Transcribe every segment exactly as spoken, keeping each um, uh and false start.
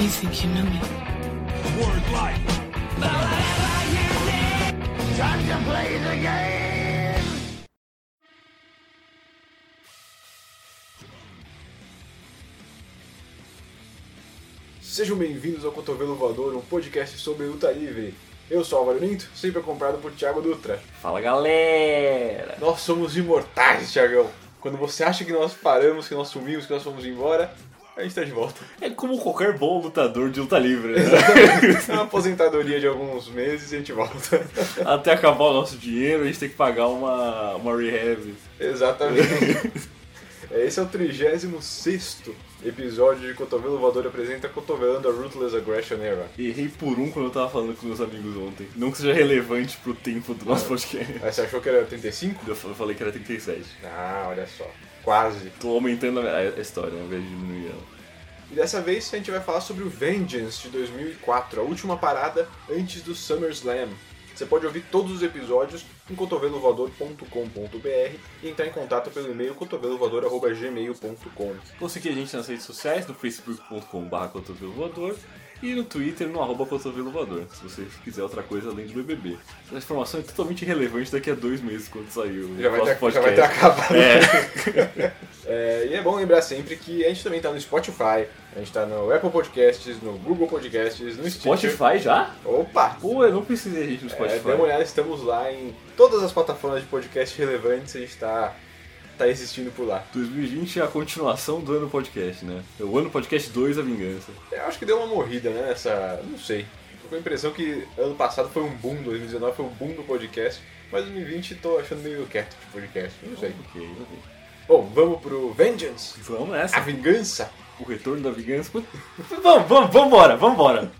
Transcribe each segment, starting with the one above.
You think you know me? Word life. Whatever you need. Time to play the game. Sejam bem-vindos ao Cotovelo Voador, um podcast sobre luta livre. Eu sou o Álvaro Ninto, sempre acompanhado por Thiago Dutra. Fala, galera! Nós somos imortais, Thiagão. Quando você acha que nós paramos, que nós sumimos, que nós fomos embora, a gente tá de volta. É como qualquer bom lutador de luta livre, né? Exatamente. É uma aposentadoria de alguns meses e a gente volta. Até acabar o nosso dinheiro, a gente tem que pagar uma, uma rehab. Exatamente. Esse é o trigésimo sexto episódio de Cotovelo Voador apresenta Cotovelando a Ruthless Aggression Era. Errei por um quando eu tava falando com meus amigos ontem. Não que seja relevante pro tempo do nosso podcast. Ah, você achou que era trinta e cinco? Eu falei que era trinta e sete. Ah, olha só. Quase. Tô aumentando a história, ao invés de diminuir ela. E dessa vez a gente vai falar sobre o Vengeance de dois mil e quatro, a última parada antes do Summer Slam. Você pode ouvir todos os episódios em cotovelo voador ponto com ponto b r e entrar em contato pelo e-mail cotovelo voador arroba gmail ponto com. Ou seguir a gente nas redes sociais, no facebook ponto com barra cotovelo voador e no Twitter no arroba cotovelo voador, se você quiser outra coisa além do B B B. Essa informação é totalmente irrelevante daqui a dois meses, quando saiu já o vai nosso ter, podcast. Já vai ter acabado. É. é, e é bom lembrar sempre que a gente também tá no Spotify, a gente tá no Apple Podcasts, no Google Podcasts, no Spotify Stitcher. Já? Opa! Pô, eu não precisei a gente no Spotify. É, dê uma olhada, estamos lá em todas as plataformas de podcast relevantes, a gente tá... tá existindo por lá. dois mil e vinte é a continuação do ano podcast, né? O ano podcast dois, a vingança. Eu acho que deu uma morrida, né? Essa... não sei. Tô com a impressão que ano passado foi um boom, dois mil e dezenove foi um boom do podcast, mas dois mil e vinte tô achando meio quieto de podcast, não sei. Ok, ok. Bom, vamos pro Vengeance? Vamos nessa. A vingança. O retorno da vingança. vamos, vamos, vamos embora, vamos embora.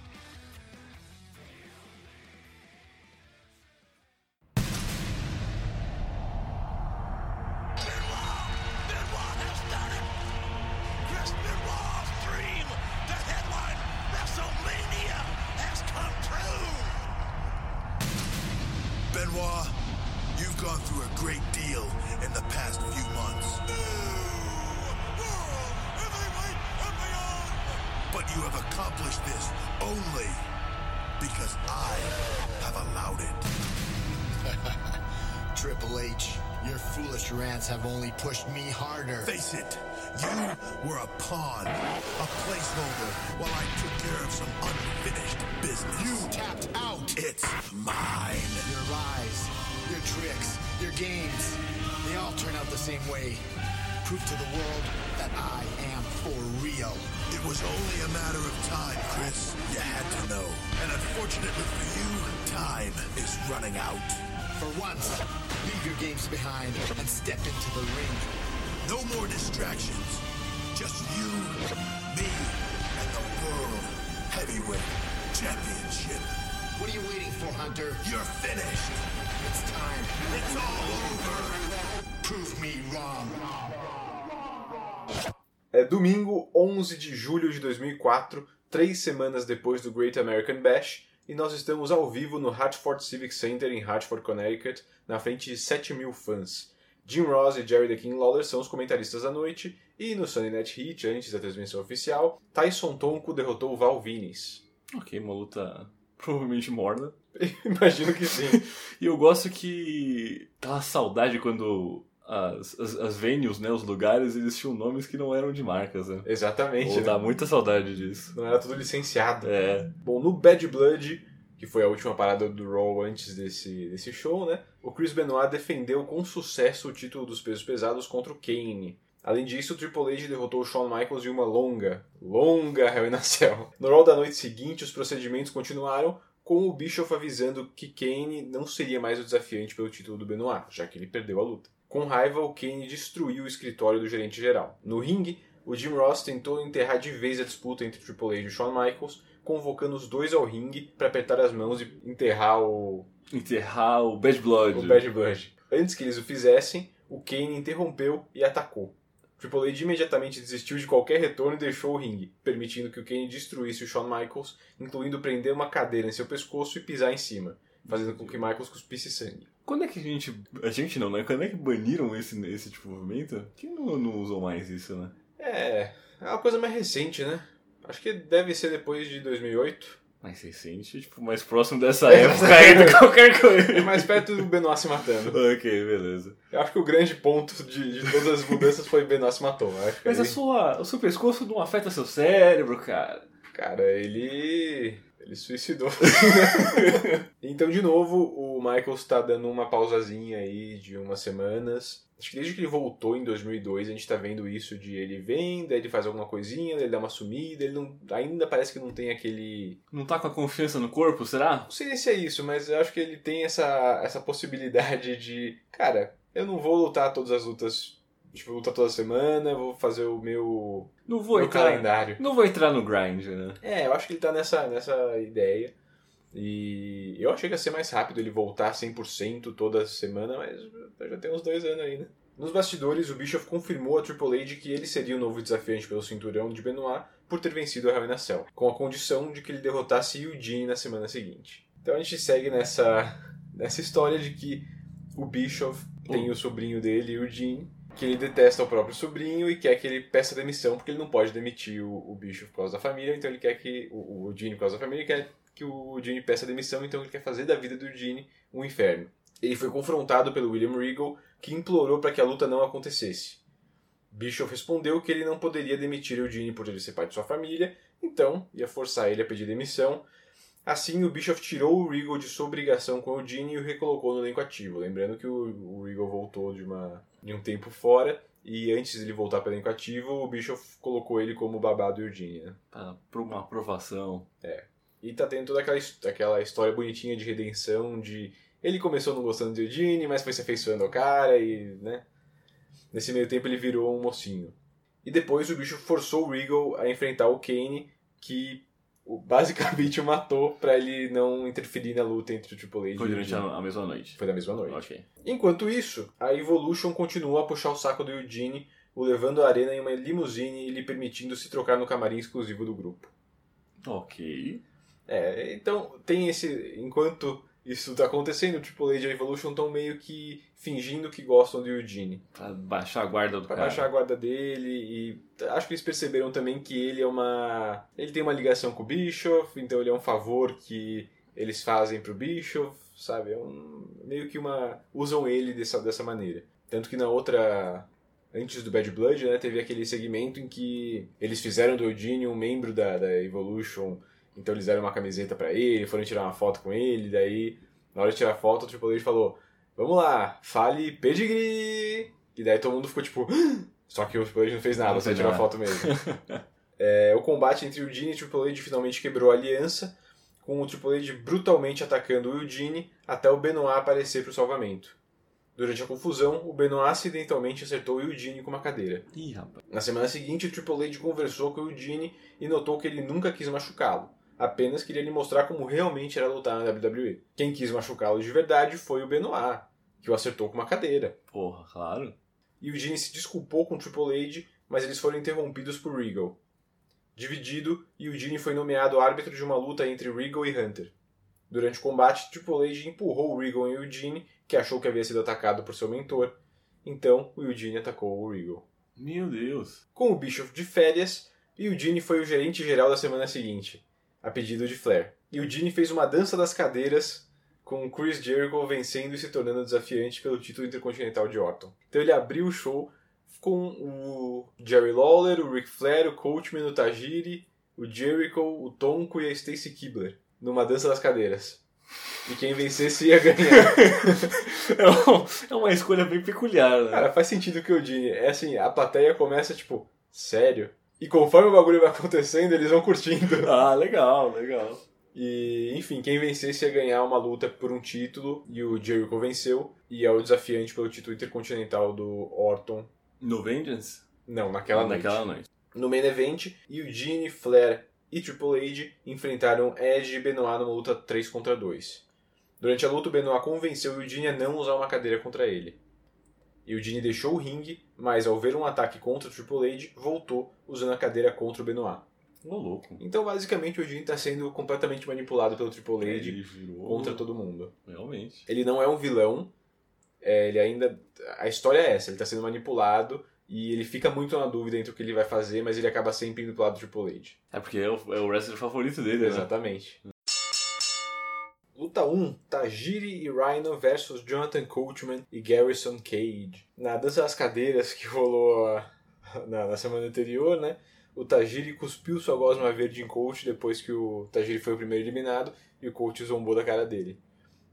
É domingo, onze de julho de dois mil e quatro, três semanas depois do Great American Bash, e nós estamos ao vivo no Hartford Civic Center em Hartford, Connecticut, na frente de sete mil fãs. Jim Ross e Jerry The King Lawler são os comentaristas da noite, e no Sunday Night Heat, antes da transmissão oficial, Tyson Tonko derrotou o Val Venis. Ok, uma luta provavelmente morna. Imagino que sim. E eu gosto que tá a saudade quando as, as, as venues, né, os lugares, eles tinham nomes que não eram de marcas, né? Exatamente. Ou dá né? muita saudade disso. Não era tudo licenciado. É. Bom, no Bad Blood, que foi a última parada do Raw antes desse, desse show, né? O Chris Benoit defendeu com sucesso o título dos pesos pesados contra o Kane. Além disso, o Triple H derrotou o Shawn Michaels em uma longa, longa Hell in a Cell. No Raw da noite seguinte, os procedimentos continuaram, com o Bischoff avisando que Kane não seria mais o desafiante pelo título do Benoit, já que ele perdeu a luta. Com raiva, o Kane destruiu o escritório do gerente geral. No ringue, o Jim Ross tentou enterrar de vez a disputa entre Triple H e Shawn Michaels, convocando os dois ao ringue para apertar as mãos e enterrar o... Enterrar o Bad Blood. O Bad Blood. Antes que eles o fizessem, o Kane interrompeu e atacou. Triple H imediatamente desistiu de qualquer retorno e deixou o ringue, permitindo que o Kane destruísse o Shawn Michaels, incluindo prender uma cadeira em seu pescoço e pisar em cima, fazendo com que Michaels cuspisse sangue. Quando é que a gente... A gente não, né? Quando é que baniram esse, esse tipo de movimento? Quem não, não usou mais isso, né? É... É uma coisa mais recente, né? Acho que deve ser depois de dois mil e oito. Mais recente, tipo, mais próximo dessa época aí do que qualquer coisa. É mais perto do Benoit se matando. Ok, beleza. Eu acho que o grande ponto de, de todas as mudanças foi Benoit se matou. Acho que Mas aí... a sua, o seu pescoço não afeta seu cérebro, cara. Cara, ele... ele suicidou. Então, de novo, o Michaels tá dando uma pausazinha aí de umas semanas. Acho que desde que ele voltou em dois mil e dois, a gente tá vendo isso de ele vem, daí ele faz alguma coisinha, daí ele dá uma sumida, ele não, ainda parece que não tem aquele... Não tá com a confiança no corpo, será? Não sei se é isso, mas eu acho que ele tem essa, essa possibilidade de... Cara, eu não vou lutar todas as lutas, tipo, lutar toda semana, vou fazer o meu, não vou meu entrar, calendário. Não vou entrar no grind, né? É, eu acho que ele tá nessa, nessa ideia. E eu achei que ia ser mais rápido ele voltar cem por cento toda semana, mas já tem uns dois anos ainda. Nos bastidores, o Bischoff confirmou a Triple H que ele seria o novo desafiante pelo cinturão de Benoit por ter vencido a Hell in a Cell, com a condição de que ele derrotasse Eugene na semana seguinte. Então a gente segue nessa, nessa história de que o Bischoff tem o sobrinho dele, Eugene, que ele detesta o próprio sobrinho e quer que ele peça demissão, porque ele não pode demitir o, o Bischoff por causa da família, então ele quer que... o, o Eugene por causa da família, quer... que o Gene peça demissão, então ele quer fazer da vida do Gene um inferno. Ele foi confrontado pelo William Regal, que implorou para que a luta não acontecesse. Bischoff respondeu que ele não poderia demitir o Gene por ele ser pai de sua família, então ia forçar ele a pedir demissão. Assim, o Bischoff tirou o Regal de sua obrigação com o Gene e o recolocou no elenco ativo. Lembrando que o Regal voltou de, uma, de um tempo fora, e antes dele voltar para o elenco ativo, o Bischoff colocou ele como babado e o Gene, né? Ah, para uma aprovação. É. E tá tendo toda aquela, aquela história bonitinha de redenção, de... Ele começou não gostando de Eugene, mas foi se afeiçoando ao cara e, né... Nesse meio tempo ele virou um mocinho. E depois o bicho forçou o Regal a enfrentar o Kane, que basicamente o matou pra ele não interferir na luta entre o Triple H e o... Foi durante a mesma noite. Foi da mesma noite. Ok. Enquanto isso, a Evolution continua a puxar o saco do Eugene, o levando à arena em uma limusine e lhe permitindo se trocar no camarim exclusivo do grupo. Ok... É, então tem esse... Enquanto isso tá acontecendo, o Triple H e a Evolution estão meio que fingindo que gostam do Eugene. Pra baixar a guarda do pra cara. Pra baixar a guarda dele e... Acho que eles perceberam também que ele é uma... Ele tem uma ligação com o Bischoff, então ele é um favor que eles fazem pro Bischoff, sabe? É um... Meio que uma... Usam ele dessa, dessa maneira. Tanto que na outra... Antes do Bad Blood, né? Teve aquele segmento em que eles fizeram do Eugene um membro da, da Evolution... Então eles deram uma camiseta pra ele, foram tirar uma foto com ele, daí na hora de tirar a foto o Triple H falou: vamos lá, fale Pedigree! E daí todo mundo ficou tipo... Ah! Só que o Triple H não fez nada, não só tirou a foto mesmo. É, o combate entre o Eugene e o Triple H finalmente quebrou a aliança, com o Triple H brutalmente atacando o Eugene até o Benoit aparecer pro salvamento. Durante a confusão, o Benoit acidentalmente acertou o Eugene com uma cadeira. Ih, rapaz. Na semana seguinte, o Triple H conversou com o Eugene e notou que ele nunca quis machucá-lo. Apenas queria lhe mostrar como realmente era lutar na W W E. Quem quis machucá-lo de verdade foi o Benoit, que o acertou com uma cadeira. Porra, claro. E o Eugene se desculpou com o Triple H, mas eles foram interrompidos por Regal. Dividido, e o Eugene foi nomeado árbitro de uma luta entre Regal e Hunter. Durante o combate, Triple H empurrou o Regal em Eugene, que achou que havia sido atacado por seu mentor. Então, o Eugene atacou o Regal. Meu Deus. Com o Bischoff de férias, Eugene foi o gerente geral da semana seguinte, a pedido de Flair. E o Gene fez uma dança das cadeiras, com o Chris Jericho vencendo e se tornando desafiante pelo título intercontinental de Orton. Então ele abriu o show com o Jerry Lawler, o Ric Flair, o Coachman, o Tajiri, o Jericho, o Tonko e a Stacy Keibler, numa dança das cadeiras. E quem vencesse ia ganhar. É uma escolha bem peculiar, né? Cara, faz sentido que o Gene... É assim, a plateia começa tipo... Sério? E conforme o bagulho vai acontecendo, eles vão curtindo. Ah, legal, legal. E, enfim, quem vencesse ia ganhar uma luta por um título, e o Jericho venceu, e é o desafiante pelo título intercontinental do Orton. No Vengeance? Não, naquela noite. Naquela noite. No main event, Eugene, Flair e Triple H enfrentaram Edge e Benoit numa luta três contra dois. Durante a luta, o Benoit convenceu o Eugene a não usar uma cadeira contra ele. Eugene deixou o ringue, mas ao ver um ataque contra o Triple H, voltou usando a cadeira contra o Benoit. Ô, louco. Então, basicamente, o Eugene está sendo completamente manipulado pelo Triple H. Ele virou... contra todo mundo. Realmente. Ele não é um vilão, é, ele ainda... A história é essa, ele está sendo manipulado E ele fica muito na dúvida entre o que ele vai fazer, mas ele acaba sempre indo pro lado do Triple H. É porque é o, é o wrestler favorito dele, né? Exatamente. Luta um, Tajiri e Rhino versus Jonathan Coachman e Garrison Cade. Na dança das cadeiras que rolou na, na semana anterior, né? O Tajiri cuspiu sua gosma verde em Coach depois que o Tajiri foi o primeiro eliminado e o Coach zombou da cara dele.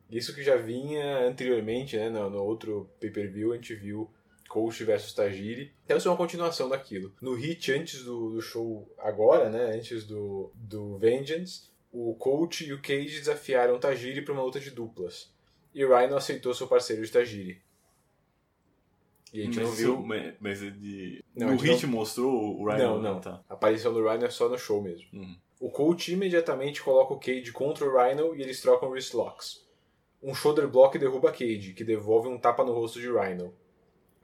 Isso que já vinha anteriormente, né? No, no outro pay-per-view a gente viu Coach versus Tajiri. Deve ser uma continuação daquilo. No hit antes do, do show agora, né? Antes do, do Vengeance, o Coach e o Cage desafiaram Tajiri para uma luta de duplas. E Rhino aceitou seu parceiro de Tajiri. E a gente mas não viu... Mas, mas de... não, no hit não... mostrou o Rhino? Não, não. Tá. A aparição do Rhino é só no show mesmo. Uhum. O Coach imediatamente coloca o Cage contra o Rhino e eles trocam wrist locks. Um shoulder block derruba Cage, que devolve um tapa no rosto de Rhino.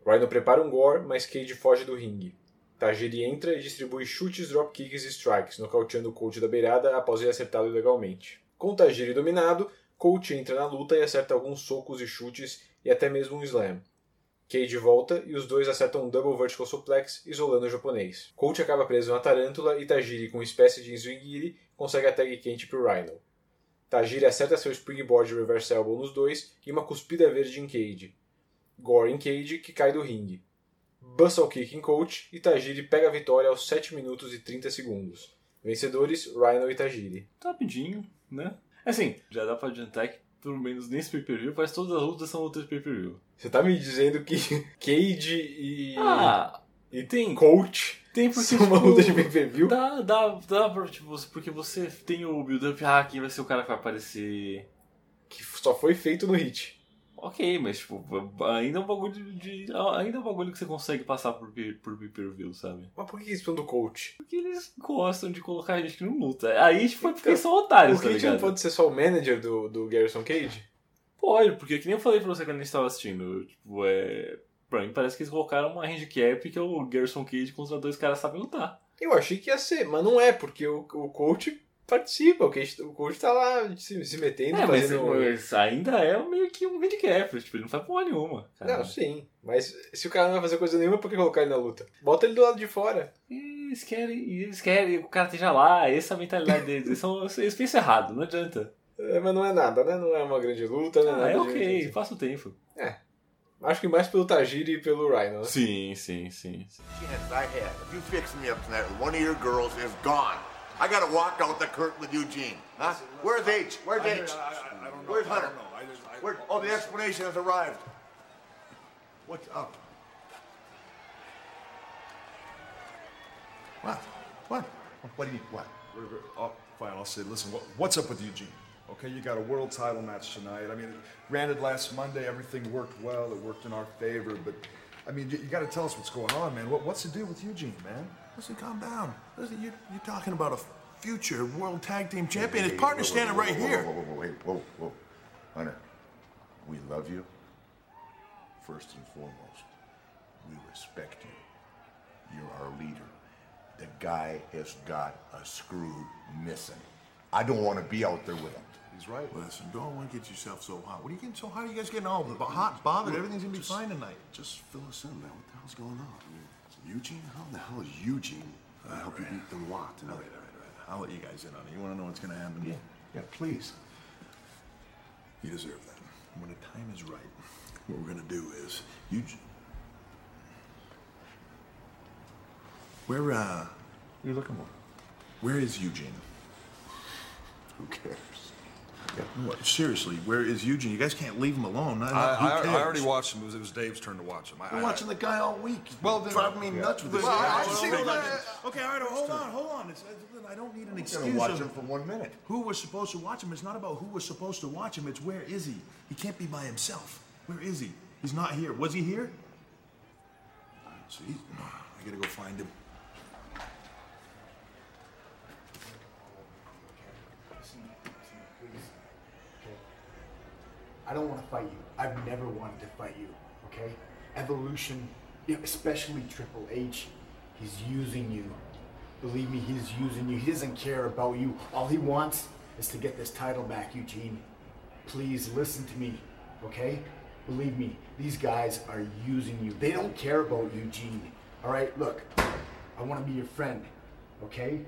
Rhino prepara um gore, mas Cage foge do ringue. Tajiri entra e distribui chutes, dropkicks e strikes, nocauteando o Coach da beirada após ele acertado ilegalmente. Com Tajiri dominado, Coach entra na luta e acerta alguns socos e chutes e até mesmo um slam. Cage volta e os dois acertam um double vertical suplex, isolando o japonês. Coach acaba preso na tarântula e Tajiri, com uma espécie de swingiri, consegue a tag quente para o Rhino. Tajiri acerta seu springboard reverse elbow nos dois e uma cuspida verde em Cage. Gore em Cage, que cai do ringue. Bustle kick em Coach e Tajiri pega a vitória aos sete minutos e trinta segundos. Vencedores, Rhino e Tajiri. Tá rapidinho, né? Assim, já dá pra adiantar que pelo menos nesse pay-per-view, parece que todas as lutas são lutas de pay-per-view. Você tá me dizendo que Cage e... Ah, e tem Coach tem porque, são uma tipo, luta de pay-per-view? Dá, dá, dá pra, tipo, porque você tem o build-up, ah, quem vai ser o cara que vai aparecer... Que só foi feito no hit. Ok, mas tipo, ainda é um bagulho de, de, ainda é um bagulho que você consegue passar por, por pay-per-view, sabe? Mas por que eles estão do Coach? Porque eles gostam de colocar gente que não luta. Aí tipo, é porque então, são otários, tá ligado? O Cage não pode ser só o manager do, do Garrison Cage? Pode, porque que nem eu falei pra você quando a gente tava assistindo. Tipo, é... Pra mim parece que eles colocaram uma handicap que é o Garrison Cage contra dois caras que sabem lutar. Eu achei que ia ser, mas não é, porque o, o Coach... participa, o coach, o coach tá lá se, se metendo, é, fazendo... Mas ainda é meio que um handicap, tipo, ele não faz porra nenhuma. Cara. Não, sim, mas se o cara não vai fazer coisa nenhuma, por que colocar ele na luta? Bota ele do lado de fora. E eles querem, eles querem que o cara esteja lá, essa é a mentalidade deles, eles, são, eles pensam errado, não adianta. É, mas não é nada, né? Não é uma grande luta, né? Ah, nada é ok, passa o tempo. É, acho que mais pelo Tajiri e pelo Rhino, né? Sim, sim, sim. sim. I gotta walk out the curtain with Eugene. Huh? Where's H? Where's H? I, I, I don't know. Where's Hunter? I don't know. I just, I, Where, oh, the explanation has arrived. What's up? What? What? What do you what? Oh, fine, I'll say, listen, what, what's up with Eugene? Okay, you got a world title match tonight. I mean, it ranted last Monday. Everything worked well. It worked in our favor. But, I mean, you, you gotta tell us what's going on, man. What, what's the deal with Eugene, man? Listen, calm down. Listen, you, you're talking about a future world tag team champion. His partner's standing right here. Whoa, whoa, whoa, wait, whoa, whoa. Hunter, we love you. First and foremost, we respect you. You're our leader. The guy has got a screw missing. I don't want to be out there with him. He's right. Listen, don't want to get yourself so hot. What are you getting so hot? Are you guys getting all hot, bothered? Everything's going to be fine tonight. Just fill us in, man. What the hell's going on? Eugene? How in the hell is Eugene going to help right. you beat Benoit? All right, all right, all right. I'll let you guys in on it. You want to know what's going to happen? Yeah. Yeah, please. You deserve that. When the time is right, what we're going to do is... Eugene... Where, uh... What are you looking for? Where is Eugene? Who cares? Yeah. What? Seriously, where is Eugene? You guys can't leave him alone. Not, I, I, I already watched him. It was, it was Dave's turn to watch him. I, I'm watching I, the guy all week. He's well, driving me yeah. nuts with this. Well, I, I, I see that. Like okay, all right, hold on, hold on. It's, I don't need an excuse. I'm watch him for one minute. Who was supposed to watch him? It's not about who was supposed to watch him. It's where is he? He can't be by himself. Where is he? He's not here. Was he here? So he's, I gotta go find him. I don't want to fight you. I've never wanted to fight you, okay? Evolution, especially Triple H, he's using you. Believe me, he's using you. He doesn't care about you. All he wants is to get this title back, Eugene. Please listen to me, okay? Believe me, these guys are using you. They don't care about Eugene. All right, look, I want to be your friend, okay?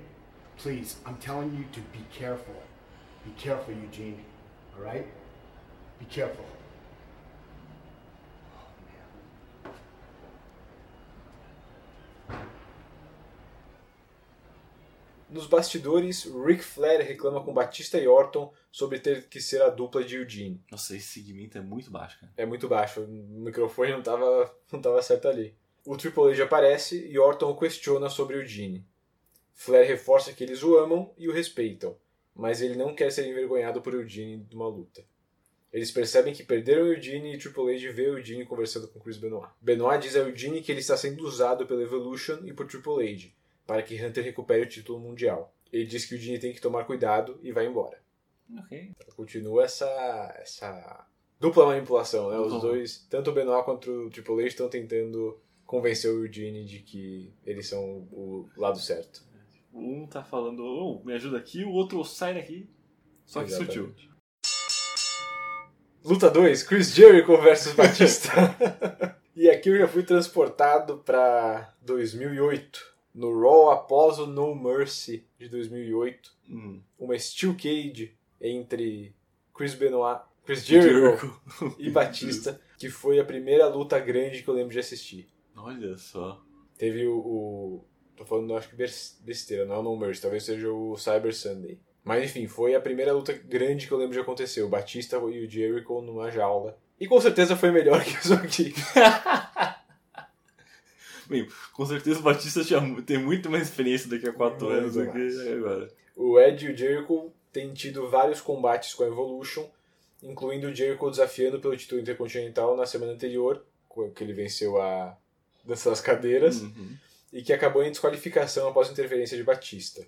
Please, I'm telling you to be careful. Be careful, Eugene, all right? Be careful. Nos bastidores, Ric Flair reclama com Batista e Orton sobre ter que ser a dupla de Eugene. Nossa, esse segmento é muito baixo, cara. É muito baixo. O microfone não estava não tava certo ali. O Triple H aparece e Orton o questiona sobre Eugene. Flair reforça que eles o amam e o respeitam, mas ele não quer ser envergonhado por Eugene numa luta. Eles percebem que perderam Eugene e Triple H vê Eugene conversando com Chris Benoit. Benoit diz a Eugene que ele está sendo usado pela Evolution e por Triple H, para que Hunter recupere o título mundial. Ele diz que o Eugene tem que tomar cuidado e vai embora. Ok. Então, continua essa, essa dupla manipulação, né? Uhum. Os dois, tanto o Benoit quanto o Triple H, estão tentando convencer o Eugene de que eles são o lado certo. Um tá falando, oh, me ajuda aqui, o outro sai daqui. Só que exatamente. Sutil. Luta dois, Chris Jericho versus Batista. E aqui eu já fui transportado pra dois mil e oito. No Raw após o No Mercy de dois mil e oito, hum. uma Steel Cage entre Chris Benoit, Chris Jericho, Jericho. e Batista, que foi a primeira luta grande que eu lembro de assistir. Olha só. Teve o... o tô falando, acho que besteira, não é o No Mercy, talvez seja o Cyber Sunday. Mas enfim, foi a primeira luta grande que eu lembro de acontecer, o Batista e o Jericho numa jaula. E com certeza foi melhor que isso aqui. Bem, com certeza o Batista tinha, tem muito mais experiência daqui a quatro é anos do que agora. O Edge e o Jericho têm tido vários combates com a Evolution, incluindo o Jericho desafiando pelo título intercontinental na semana anterior, que ele venceu a Dança das Cadeiras, uhum. e que acabou em desqualificação após a interferência de Batista.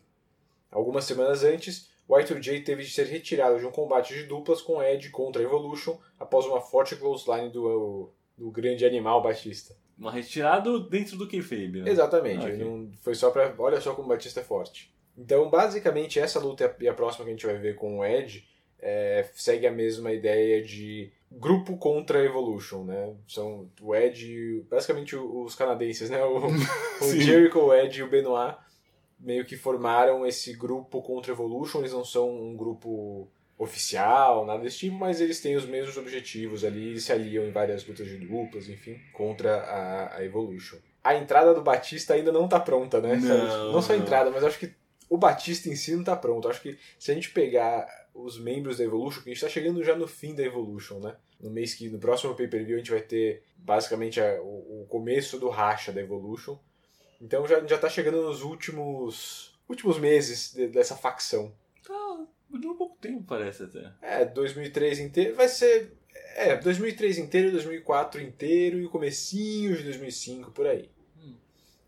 Algumas semanas antes, o Y dois J teve de ser retirado de um combate de duplas com Edge contra a Evolution após uma forte clothesline do, do grande animal Batista. Uma retirada dentro do kayfabe, né? Exatamente. Ah, okay. Não foi só pra... Olha só como o Batista é forte. Então, basicamente, essa luta e a próxima que a gente vai ver com o Edge é, segue a mesma ideia de grupo contra Evolution, né? São o Edge, basicamente os canadenses, né? O, o Jericho, o Edge e o Benoit meio que formaram esse grupo contra Evolution. Eles não são um grupo oficial, nada desse tipo, mas eles têm os mesmos objetivos ali, eles se aliam em várias lutas de duplas, enfim, contra a, a Evolution. A entrada do Batista ainda não tá pronta, né? Não, não só a entrada, mas acho que o Batista em si não tá pronto. Acho que se a gente pegar os membros da Evolution, que a gente tá chegando já no fim da Evolution, né? No mês que, no próximo pay-per-view, a gente vai ter basicamente a, o, o começo do racha da Evolution. Então já, já tá chegando nos últimos, últimos meses de, dessa facção. Durou um pouco tempo, parece até. É, dois mil e três inteiro, vai ser... É, dois mil e três inteiro, dois mil e quatro inteiro e o comecinho de dois mil e cinco, por aí. Hum.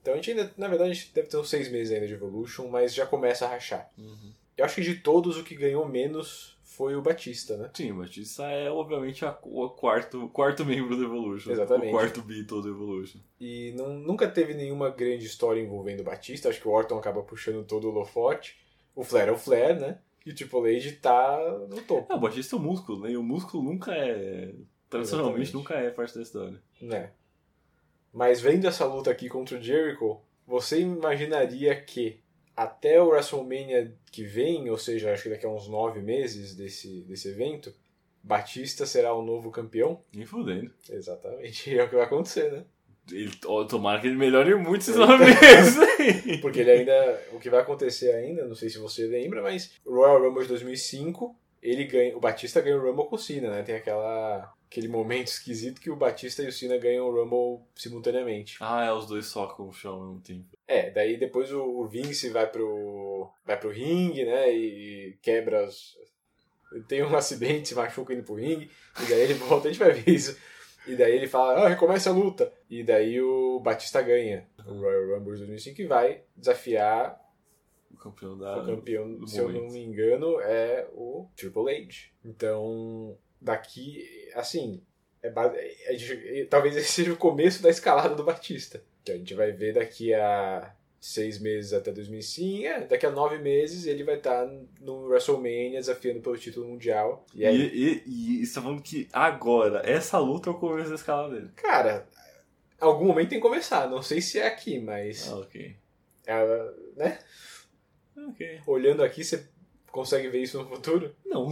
Então a gente ainda, na verdade, a gente deve ter uns seis meses ainda de Evolution, mas já começa a rachar. Uhum. Eu acho que de todos, o que ganhou menos foi o Batista, né? Sim, o Batista é, obviamente, a, o quarto, quarto membro do Evolution. Exatamente. O quarto Beatle do Evolution. E não, nunca teve nenhuma grande história envolvendo o Batista, acho que o Orton acaba puxando todo o holofote. O Flair é o Flair, né? E o Triple H tá no topo. Ah, o Batista é o músculo, né? E o músculo nunca é... Tradicionalmente, exatamente. Nunca é parte da história. Né? Mas vendo essa luta aqui contra o Jericho, você imaginaria que até o WrestleMania que vem, ou seja, acho que daqui a uns nove meses desse, desse evento, Batista será o novo campeão? Nem fudendo. Exatamente. É o que vai acontecer, né? Ele, tomara que ele melhore muito esses nomes. Porque ele ainda... O que vai acontecer ainda, não sei se você lembra, mas o Royal Rumble de dois mil e cinco, ele ganha, o Batista ganha o Rumble com o Cena, né? Tem aquela, aquele momento esquisito que o Batista e o Cena ganham o Rumble simultaneamente. Ah, é, os dois só com o Shawn ao mesmo tempo. É, daí depois o, o Vince vai pro, vai pro ringue, né? E quebra as... Tem um acidente, se machuca indo pro ringue, e daí ele volta, a gente vai ver isso. E daí ele fala, ah, recomeça a luta. E daí o Batista ganha o Royal Rumble de dois mil e cinco e vai desafiar o campeão da... O campeão, do se momento. Eu não me engano, é o Triple H. Então, daqui, assim, é, é, é, é, talvez esse seja o começo da escalada do Batista. Que a gente vai ver daqui a seis meses até dois mil e cinco, é, daqui a nove meses ele vai estar tá no WrestleMania desafiando pelo título mundial. E, aí... e, e, e você tá falando que agora, essa luta é o começo da escalada dele. Cara, algum momento tem que começar. Não sei se é aqui, mas... Ah, ok. É, né? Ok. Olhando aqui, você consegue ver isso no futuro? Não.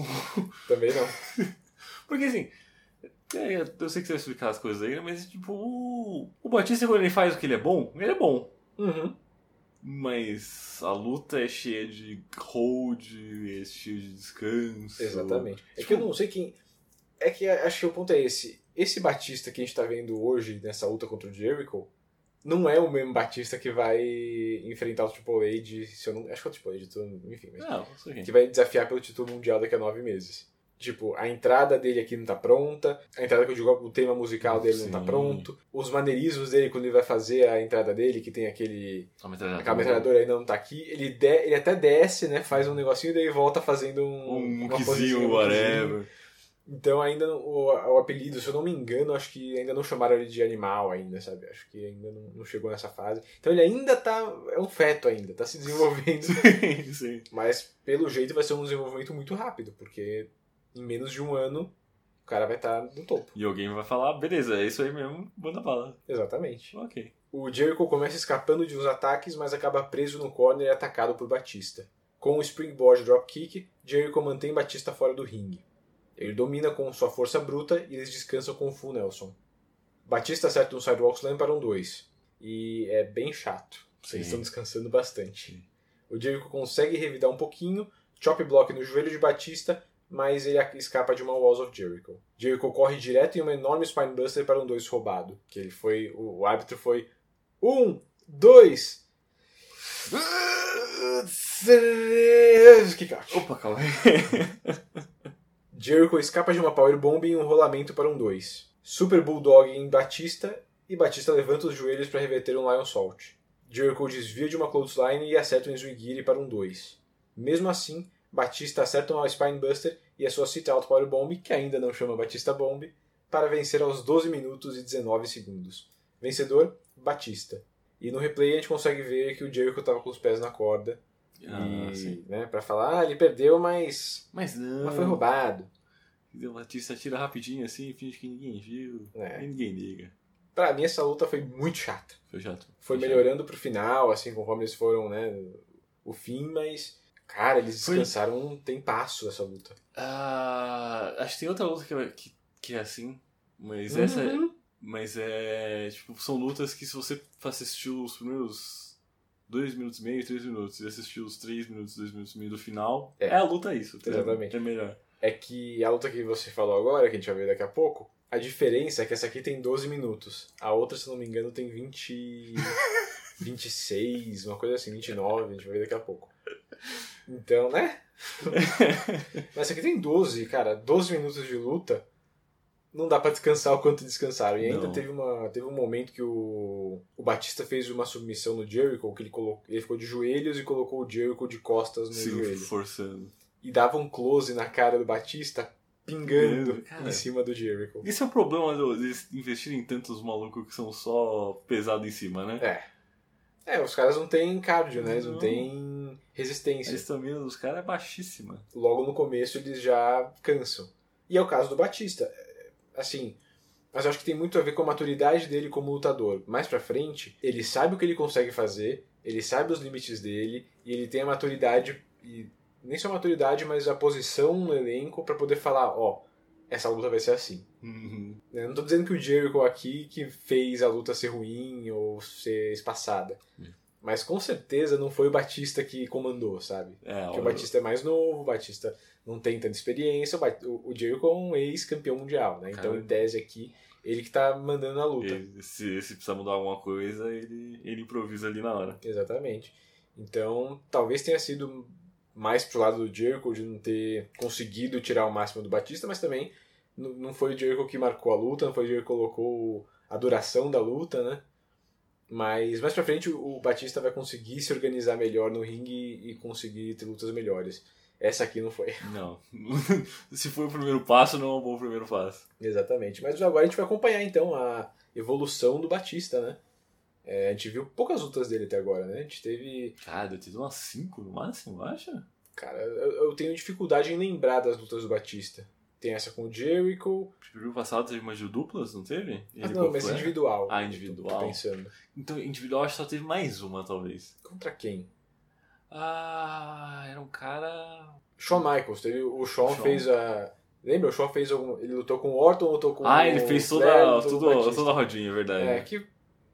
Também não. Porque assim... É, eu sei que você vai explicar as coisas aí, mas tipo... O, o Batista, quando ele faz o que ele é bom, ele é bom. Uhum. Mas a luta é cheia de hold, é cheia de descanso. Exatamente. É tipo... que eu não sei quem... É que acho que o ponto é esse. Esse Batista que a gente tá vendo hoje nessa luta contra o Jericho não é o mesmo Batista que vai enfrentar o Triple H, se eu não... Acho que é o Triple H, tô... enfim. Mas... Não, não sei quem. Que vai desafiar pelo título mundial daqui a nove meses. Tipo, a entrada dele aqui não tá pronta, a entrada que eu digo, o tema musical dele Sim. não tá pronto, os maneirismos dele quando ele vai fazer a entrada dele, que tem aquele... A metralhadora. Aquela metralhadora ainda não tá aqui. Ele, de, ele até desce, né, faz um negocinho e daí volta fazendo um... Um muquezinho, whatever. Então ainda o, o apelido, se eu não me engano, acho que ainda não chamaram ele de animal ainda, sabe? Acho que ainda não, não chegou nessa fase. Então ele ainda tá... É um feto ainda, tá se desenvolvendo. Sim, sim. Mas pelo jeito vai ser um desenvolvimento muito rápido, porque... Em menos de um ano, o cara vai estar no topo. E alguém vai falar, beleza, é isso aí mesmo, manda bala. Exatamente. Ok. O Jericho começa escapando de uns ataques, mas acaba preso no corner e atacado por Batista. Com o Springboard Dropkick, Jericho mantém Batista fora do ringue. Ele domina com sua força bruta e eles descansam com o Full Nelson. Batista acerta um Sidewalk Slam para um dois. E é bem chato. Sim. Eles estão descansando bastante. Sim. O Jericho consegue revidar um pouquinho, chop block no joelho de Batista... Mas ele escapa de uma Walls of Jericho. Jericho corre direto em uma enorme Spinebuster para um dois roubado. Que ele foi... O árbitro foi... Um, dois... Que caixa. Opa, calma aí. Jericho escapa de uma Powerbomb em um rolamento para um dois. Super Bulldog em Batista. E Batista levanta os joelhos para reverter um Lion Salt. Jericho desvia de uma Clothesline e acerta um Nzwigiri para um dois. Mesmo assim... Batista acerta uma Spinebuster e a sua sit-out Powerbomb, que ainda não chama Batista Bomb, para vencer aos doze minutos e dezenove segundos. Vencedor, Batista. E no replay a gente consegue ver que o Jericho estava com os pés na corda. Ah, e, sim. Né, para falar, ah, ele perdeu, mas... Mas não. Mas foi roubado. O Batista tira rapidinho assim, finge que ninguém viu, é. Ninguém liga. Pra mim essa luta foi muito chata. Foi chato. Foi, foi melhorando chato. Pro final, assim, conforme eles foram, né, o fim, mas... Cara, eles descansaram um tempasso essa luta. Ah, acho que tem outra luta que, que, que é assim, mas uhum. essa é, mas é, tipo, são lutas que se você assistiu os primeiros dois minutos e meio, três minutos e assistiu os três minutos, dois minutos e meio do final, é, é a luta isso. Exatamente. É melhor. É que a luta que você falou agora, que a gente vai ver daqui a pouco, a diferença é que essa aqui tem doze minutos, a outra, se não me engano, tem vinte, vinte e seis, uma coisa assim, vinte e nove, a gente vai ver daqui a pouco. Então, né? Mas aqui tem doze, cara. doze minutos de luta. Não dá pra descansar o quanto descansaram. E ainda teve, uma, teve um momento que o, o Batista fez uma submissão no Jericho, que ele, colocou, ele ficou de joelhos e colocou o Jericho de costas no Sim, joelho. Forçando. E dava um close na cara do Batista, pingando cara, em cima do Jericho. Esse é o problema deles investirem tanto nos malucos que são só pesados em cima, né? É. É, os caras não têm cardio, né? Eles não, não têm resistência. A estamina dos caras é baixíssima. Logo no começo eles já cansam. E é o caso do Batista. Assim, mas eu acho que tem muito a ver com a maturidade dele como lutador. Mais pra frente, ele sabe o que ele consegue fazer, ele sabe os limites dele, e ele tem a maturidade, e nem só a maturidade, mas a posição no elenco pra poder falar, ó, essa luta vai ser assim. Uhum. Eu não tô dizendo que o Jericho aqui que fez a luta ser ruim ou ser espaçada. Uhum. Mas com certeza não foi o Batista que comandou, sabe? É, Porque o Batista eu... é mais novo, o Batista não tem tanta experiência. O Jericho é um ex-campeão mundial, né? Então, em tese aqui, ele que tá mandando a luta. Ele, se, se precisar mudar alguma coisa, ele, ele improvisa ali na hora. Exatamente. Então, talvez tenha sido... mais pro lado do Jericho, de não ter conseguido tirar o máximo do Batista, mas também não foi o Jericho que marcou a luta, não foi o Jericho que colocou a duração da luta, né? Mas mais pra frente o Batista vai conseguir se organizar melhor no ringue e conseguir ter lutas melhores. Essa aqui não foi. Não. Se foi o primeiro passo, não é um bom primeiro passo. Exatamente. Mas agora a gente vai acompanhar, então, a evolução do Batista, né? É, a gente viu poucas lutas dele até agora, né? A gente teve... Cara, eu tive umas cinco no máximo, acha? Cara, eu, eu tenho dificuldade em lembrar das lutas do Batista. tem essa com o Jericho. No passado teve mais de duplas, não teve? Ele ah, não, mas Flair. Individual. Ah, individual. Tô pensando. Então, individual acho que só teve mais uma, talvez. Contra quem? Ah, era um cara... Shawn Michaels. Teve, o Shawn, Shawn fez a... Lembra? O Shawn fez algum... Ele lutou com o Orton, lutou com Ah, ele fez toda, Flair, tudo, toda a rodinha, é verdade. É, que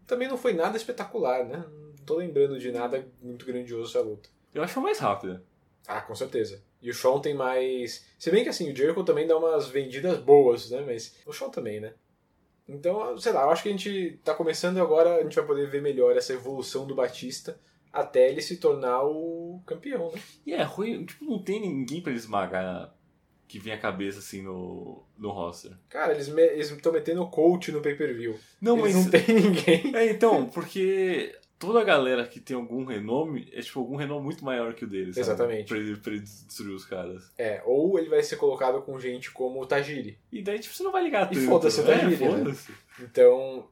também não foi nada espetacular, né? Não tô lembrando de nada muito grandioso essa luta. Eu acho que foi mais rápida. Ah, com certeza. E o Shawn tem mais... Se bem que assim, o Jericho também dá umas vendidas boas, né? Mas o Shawn também, né? Então, sei lá, eu acho que a gente tá começando agora, a gente vai poder ver melhor essa evolução do Batista até ele se tornar o campeão, né? E é ruim, tipo, não tem ninguém pra ele esmagar que vem a cabeça, assim, no, no roster. Cara, eles me, eles estão metendo o coach no pay-per-view. Não, eles mas... não tem ninguém. É, então, porque... Toda a galera que tem algum renome é tipo algum renome muito maior que o deles. Exatamente. Pra ele, pra ele destruir os caras. É, ou ele vai ser colocado com gente como o Tajiri. E daí tipo, você não vai ligar tudo. E foda-se o Tajiri, é, foda-se. Né? Então,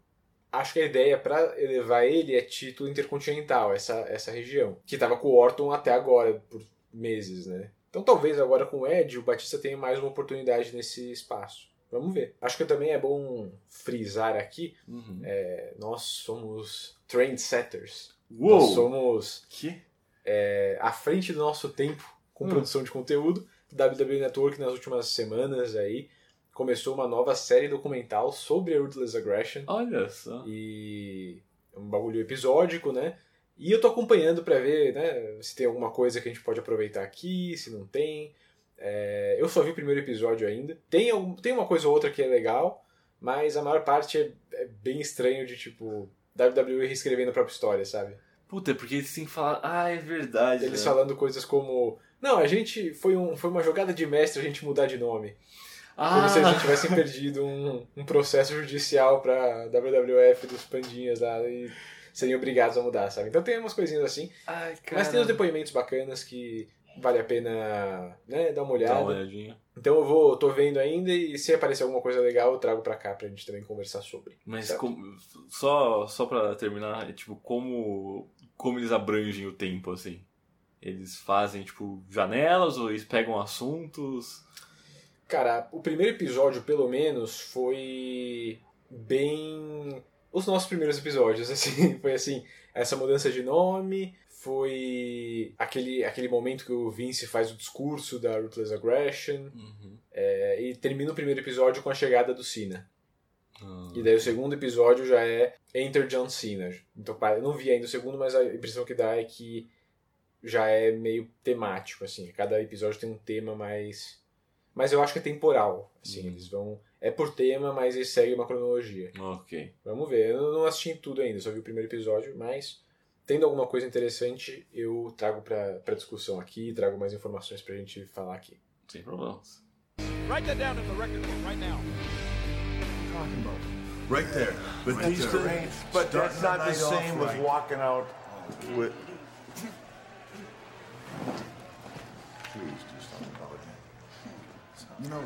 acho que a ideia pra elevar ele é título intercontinental, essa, essa região. Que tava com o Orton até agora, por meses, né? Então talvez agora com o Edge, o Batista tenha mais uma oportunidade nesse espaço. Vamos ver. Acho que também é bom frisar aqui. Uhum. É, nós somos trendsetters. Uou! Nós somos que? É, à frente do nosso tempo com uhum. produção de conteúdo. dáblio dáblio dáblio Network, nas últimas semanas, aí começou uma nova série documental sobre a Ruthless Aggression. Olha só! E é um bagulho episódico, né? E eu tô acompanhando pra ver, né, se tem alguma coisa que a gente pode aproveitar aqui, se não tem... É, eu só vi o primeiro episódio ainda. Tem, tem uma coisa ou outra que é legal, mas a maior parte é, é bem estranho de, tipo, dáblio dáblio dáblio reescrevendo a própria história, sabe? Puta, porque eles têm que falar... Ah, é verdade. Eles né? falando coisas como... Não, a gente... Foi, um, foi uma jogada de mestre a gente mudar de nome. Ah. Como se eles não tivessem perdido um, um processo judicial pra dáblio dáblio éfe dos pandinhas lá e serem obrigados a mudar, sabe? Então tem umas coisinhas assim. Ai, mas tem uns depoimentos bacanas que... Vale a pena, né, dar uma olhada. Dá uma olhadinha. Então eu vou, tô vendo ainda e se aparecer alguma coisa legal eu trago pra cá pra gente também conversar sobre. Mas como, só, só pra terminar, é tipo, como, como eles abrangem o tempo, assim? Eles fazem, tipo, janelas ou eles pegam assuntos? Cara, o primeiro episódio, pelo menos, foi bem... Os nossos primeiros episódios, assim, foi assim, essa mudança de nome... Foi aquele, aquele momento que o Vince faz o discurso da Ruthless Aggression. Uhum. É, e termina o primeiro episódio com a chegada do Cena. Uhum. E daí o segundo episódio já é Enter John Cena. Então, eu não vi ainda o segundo, mas a impressão que dá é que já é meio temático, assim. Cada episódio tem um tema mais... Mas eu acho que é temporal, assim. Uhum. Eles vão... É por tema, mas eles seguem uma cronologia. Ok. Vamos ver. Eu não assisti tudo ainda, só vi o primeiro episódio, mas... Tendo alguma coisa interessante, eu trago pra, pra discussão aqui, trago mais informações pra gente falar aqui. Sem problemas. Write that down in the record book right now. What are you talking about? Right there. But right these there. Things, but that's not the same as right. walking out with... Please do something about it. No.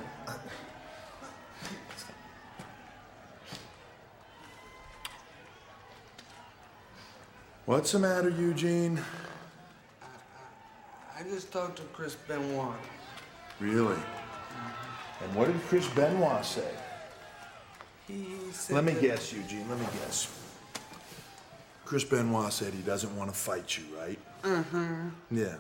What's the matter, Eugene? I, I just talked to Chris Benoit. Really? Mm-hmm. And what did Chris Benoit say? He said... Let me guess, Eugene, let me guess. Chris Benoit said he doesn't want to fight you, right? Mm-hmm. Yeah.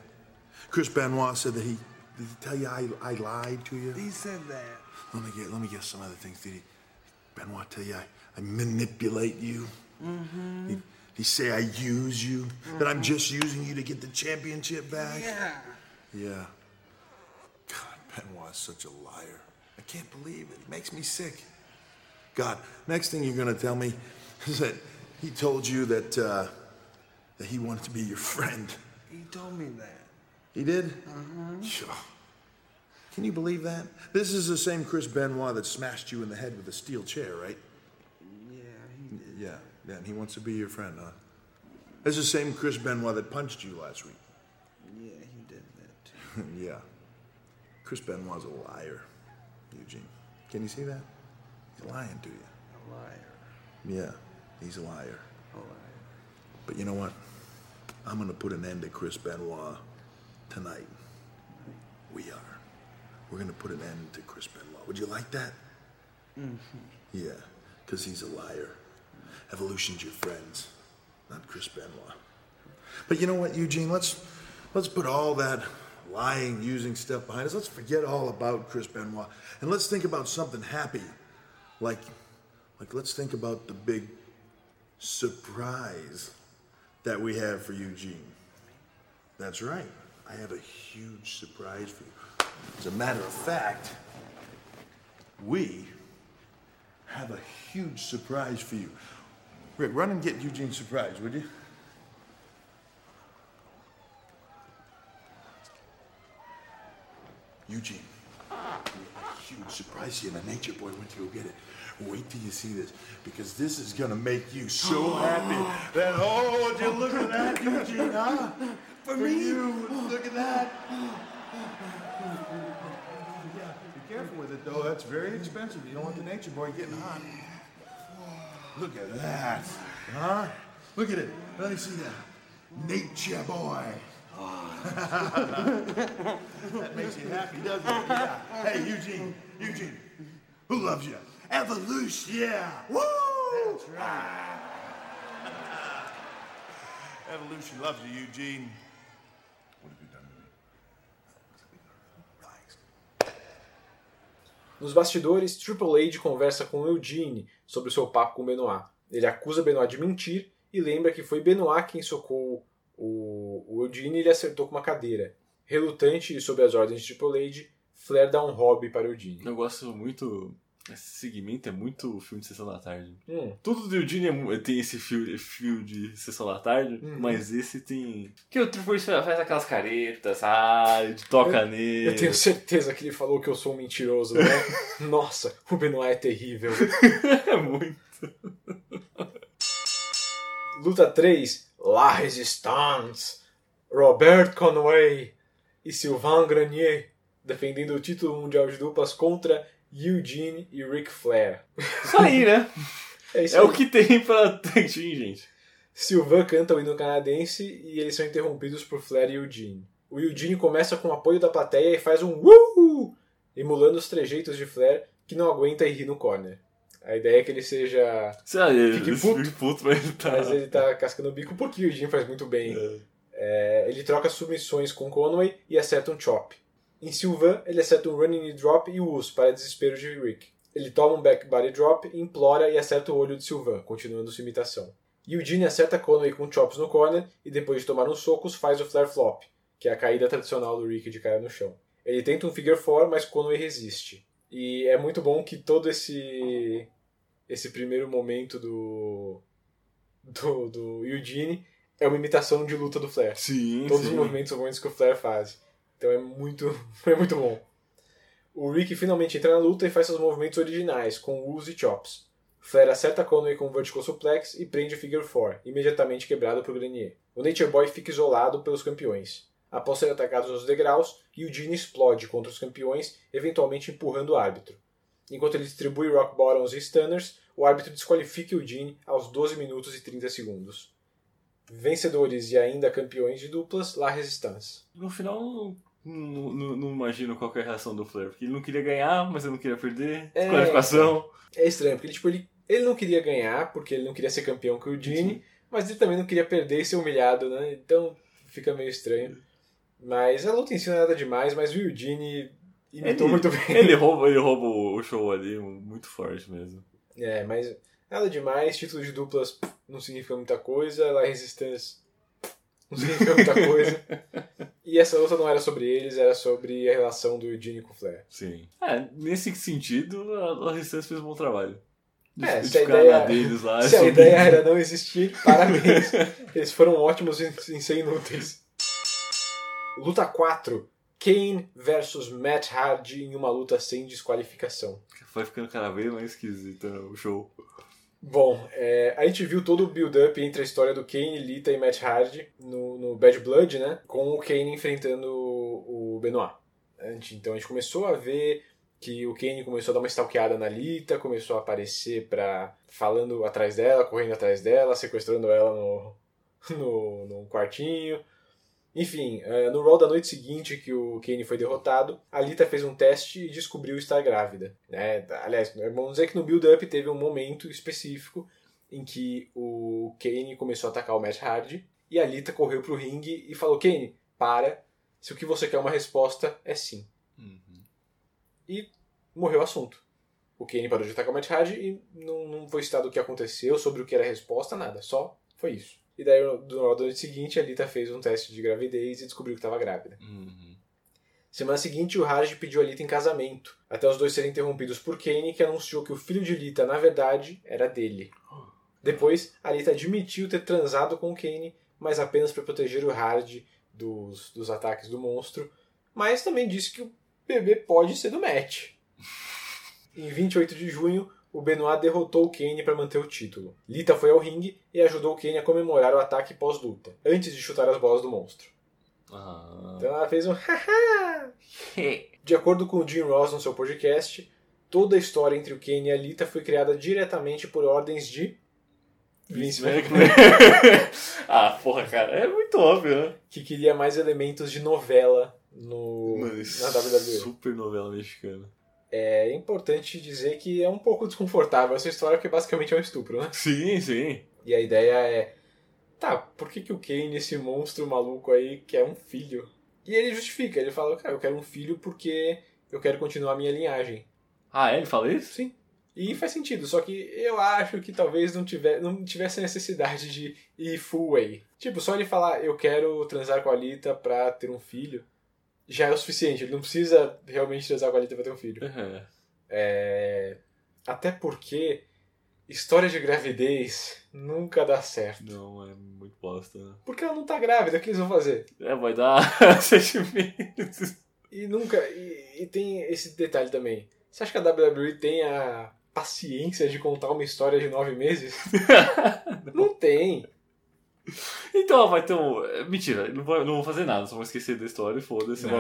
Chris Benoit said that he... Did he tell you I, I lied to you? He said that. Let me guess, let me guess some other things. Did he... Benoit tell you I, I manipulate you? Mm-hmm. He, He say I use you, mm-hmm. that I'm just using you to get the championship back? Yeah. Yeah. God, Benoit's such a liar. I can't believe it. It makes me sick. God, next thing you're gonna tell me is that he told you that uh, that he wanted to be your friend. He told me that. He did? Mm-hmm. Sure. Can you believe that? This is the same Chris Benoit that smashed you in the head with a steel chair, right? Yeah, he did. Yeah. Yeah, and he wants to be your friend, huh? That's the same Chris Benoit that punched you last week. Yeah, he did that too. Yeah. Chris Benoit's a liar, Eugene. Can you see that? He's lying to you. A liar. Yeah, he's a liar. A liar. But you know what? I'm going to put an end to Chris Benoit tonight. We are. we're going to put an end to Chris Benoit. Would you like that? Mm-hmm. Yeah, because he's a liar. Evolution's your friends, not Chris Benoit. But you know what, Eugene? Let's let's put all that lying, using stuff behind us. Let's forget all about Chris Benoit, and let's think about something happy, like, like let's think about the big surprise that we have for Eugene. That's right. I have a huge surprise for you. As a matter of fact, we have a huge surprise for you. Rick, run and get Eugene's surprise, would you? Eugene, we have a huge surprise here. The Nature Boy went to go get it. Wait till you see this, because this is gonna make you so happy. That, oh, you look at that, Eugene, huh? For, for me? You, look at that. Yeah, be careful with it, though. That's very expensive. You don't want the Nature Boy getting hot. Look at that, huh? Look at it. Let me see that. Nature Boy. That makes you happy, doesn't it? Yeah. Hey, Eugene, Eugene, who loves you? Evolution, yeah. Woo! That's right. Evolution loves you, Eugene. What have you done to me? Nos bastidores, Triple H conversa com Eugene sobre o seu papo com Benoit. Ele acusa Benoit de mentir e lembra que foi Benoit quem socou o, o Eugene e ele acertou com uma cadeira. Relutante e sob as ordens de Triple H, Flair dá um hobby para Eugene. Eu gosto muito... Esse segmento é muito filme de Sessão da Tarde. Hum. Tudo do Eugene é, tem esse fio, fio de Sessão da Tarde, hum. mas esse tem... Que o Triple H faz aquelas caretas, ah, ele toca eu, nele. Eu tenho certeza que ele falou que eu sou um mentiroso, né? Nossa, o Benoit é terrível. É muito. Luta três. La Resistance. Robert Conway e Sylvain Grenier defendendo o título mundial de duplas contra... Eugene e Ric Flair. Isso aí, né? É, isso é aí. O que tem pra tag team, gente. Sylvain canta o hino canadense e eles são interrompidos por Flair e Eugene. O Eugene começa com o apoio da plateia e faz um woo, emulando os trejeitos de Flair, que não aguenta e ri no corner. A ideia é que ele seja... Sério, fique puto, puto, mas, ele tá... mas ele tá cascando o bico porque o Eugene faz muito bem. É. É, ele troca submissões com Conway e acerta um chop. Em Sylvain, ele acerta um running knee drop e o uso para desespero de Rick. Ele toma um back body drop, implora e acerta o olho de Sylvain, continuando sua imitação. Eugene acerta Conway com chops no corner e depois de tomar uns socos faz o flare flop, que é a caída tradicional do Rick de cara no chão. Ele tenta um figure four, mas Conway resiste. E é muito bom que todo esse esse primeiro momento do do, do Eugene é uma imitação de luta do Flair. Sim, Todos sim. os movimentos são momentos que o Flair faz. Então é muito, é muito bom. O Rick finalmente entra na luta e faz seus movimentos originais, com Woos e Chops. Flair acerta Conway com um vertical suplex e prende o Figure four, imediatamente quebrado por Grenier. O Nature Boy fica isolado pelos campeões. Após ser atacados nos degraus, Eugene explode contra os campeões, eventualmente empurrando o árbitro. Enquanto ele distribui Rock Bottoms e Stunners, o árbitro desqualifica Eugene aos doze minutos e trinta segundos. Vencedores e ainda campeões de duplas, La Resistance. No final, eu não, não, não imagino qual que é a reação do Flair. Porque ele não queria ganhar, mas ele não queria perder. É, qualificação. É estranho, porque ele, tipo, ele, ele não queria ganhar, porque ele não queria ser campeão com o Eugene, mas ele também não queria perder e ser humilhado, né? Então fica meio estranho. Mas a luta em si não é nada demais, mas o Eugene imitou ele, muito bem. Ele rouba, ele rouba o show ali, muito forte mesmo. É, mas... Nada demais, título de duplas não significa muita coisa, La Resistance não significa muita coisa. E essa luta não era sobre eles, era sobre a relação do Eugene com o Flair. Sim. É, nesse sentido, a La Resistance fez um bom trabalho. De, é, de se, a ideia, deles lá, se a ideia era não existir, parabéns. Eles foram ótimos em ser inúteis. Luta quatro. Kane versus Matt Hardy em uma luta sem desqualificação. Vai ficando cada vez mais esquisito o show. Bom, é, a gente viu todo o build-up entre a história do Kane, Lita e Matt Hardy no, no Bad Blood, né? Com o Kane enfrentando o, o Benoit. A gente, então a gente começou a ver que o Kane começou a dar uma stalkeada na Lita, começou a aparecer pra, falando atrás dela, correndo atrás dela, sequestrando ela no, no, no quartinho. Enfim, no Raw da noite seguinte que o Kane foi derrotado, a Lita fez um teste e descobriu estar grávida. Né? Aliás, vamos dizer que no build-up teve um momento específico em que o Kane começou a atacar o Matt Hardy e a Lita correu pro ringue e falou: Kane, para, se o que você quer uma resposta é sim. Uhum. E morreu o assunto. O Kane parou de atacar o Matt Hardy e não, não foi citado o que aconteceu, sobre o que era a resposta, nada, só foi isso. E daí, no dia seguinte, a Lita fez um teste de gravidez e descobriu que estava grávida. Uhum. Semana seguinte, o Hardy pediu a Lita em casamento, até os dois serem interrompidos por Kane, que anunciou que o filho de Lita, na verdade, era dele. Depois, a Lita admitiu ter transado com o Kane, mas apenas para proteger o Hardy dos, dos ataques do monstro, mas também disse que o bebê pode ser do Matt. Em vinte e oito de junho, o Benoit derrotou o Kane para manter o título. Lita foi ao ringue e ajudou o Kane a comemorar o ataque pós-luta, antes de chutar as bolas do monstro. Ah. Então ela fez um haha! De acordo com o Jim Ross no seu podcast, toda a história entre o Kane e a Lita foi criada diretamente por ordens de... Vince McMahon. Ah, porra, cara, é muito óbvio, né? Que queria mais elementos de novela no... Mano, na W W E. Super novela mexicana. É importante dizer que é um pouco desconfortável essa história, porque basicamente é um estupro, né? Sim, sim. E a ideia é... Tá, por que, que o Kane, esse monstro maluco aí, quer um filho? E ele justifica, ele fala... Cara, eu quero um filho porque eu quero continuar a minha linhagem. Ah, é? Ele fala isso? Sim. E faz sentido, só que eu acho que talvez não, tiver, não tivesse necessidade de ir full way. Tipo, só ele falar, eu quero transar com a Lita pra ter um filho... já é o suficiente, ele não precisa realmente transar com a Lita pra ter um filho. Uhum. É... Até porque história de gravidez nunca dá certo. Não, é muito bosta, né? Porque ela não tá grávida, o que eles vão fazer? É, vai dar sete meses. E nunca... E, e tem esse detalhe também. Você acha que a W W E tem a paciência de contar uma história de nove meses? não. não tem. Então, vai ter um... Mentira, não vou, não vou fazer nada, só vou esquecer da história e foda-se. Não,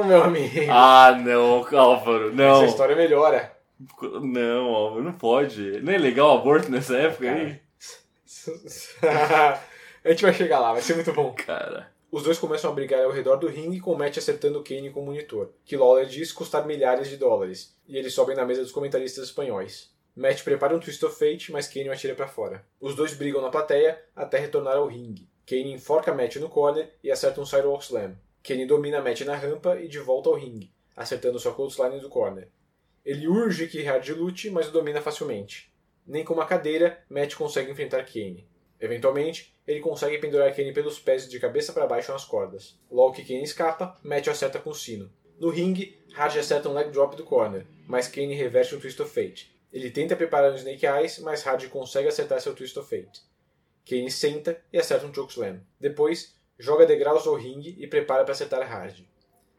não meu amigo. Ah, não, Álvaro, não. Essa história melhora. Não, Álvaro, não pode. Não é legal o aborto nessa época aí? A gente vai chegar lá, vai ser muito bom. Cara. Os dois começam a brigar ao redor do ringue, com o Matt acertando o Kane com o monitor, que Lawler diz custar milhares de dólares, e eles sobem na mesa dos comentaristas espanhóis. Matt prepara um Twist of Fate, mas Kane o atira pra fora. Os dois brigam na plateia até retornar ao ringue. Kane enforca Matt no collar e acerta um Sidewalk Slam. Kane domina Matt na rampa e de volta ao ringue, acertando sua Clothesline do corner. Ele urge que Hardy lute, mas o domina facilmente. Nem com uma cadeira, Matt consegue enfrentar Kane. Eventualmente, ele consegue pendurar Kane pelos pés de cabeça para baixo nas cordas. Logo que Kane escapa, Matt o acerta com o sino. No ringue, Hardy acerta um Leg Drop do corner, mas Kane reverte um Twist of Fate. Ele tenta preparar um Snake Eyes, mas Hardy consegue acertar seu Twist of Fate. Kane senta e acerta um Chokeslam. Depois, joga degraus ao ringue e prepara para acertar Hardy.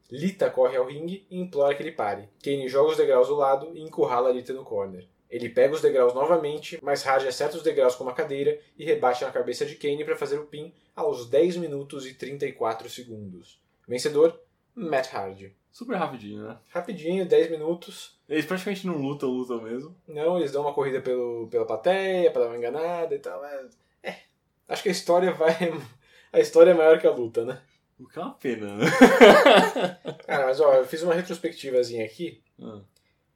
Lita corre ao ringue e implora que ele pare. Kane joga os degraus ao lado e encurrala a Lita no corner. Ele pega os degraus novamente, mas Hardy acerta os degraus com uma cadeira e rebate na cabeça de Kane para fazer o pin aos dez minutos e trinta e quatro segundos. Vencedor, Matt Hardy. Super rapidinho, né? Rapidinho, dez minutos. Eles praticamente não lutam, lutam mesmo. Não, eles dão uma corrida pelo, pela plateia, pra dar uma enganada e tal. Mas, é, acho que a história vai... A história é maior que a luta, né? O que é uma pena, né? Cara, mas ó, eu fiz uma retrospectivazinha aqui. Hum.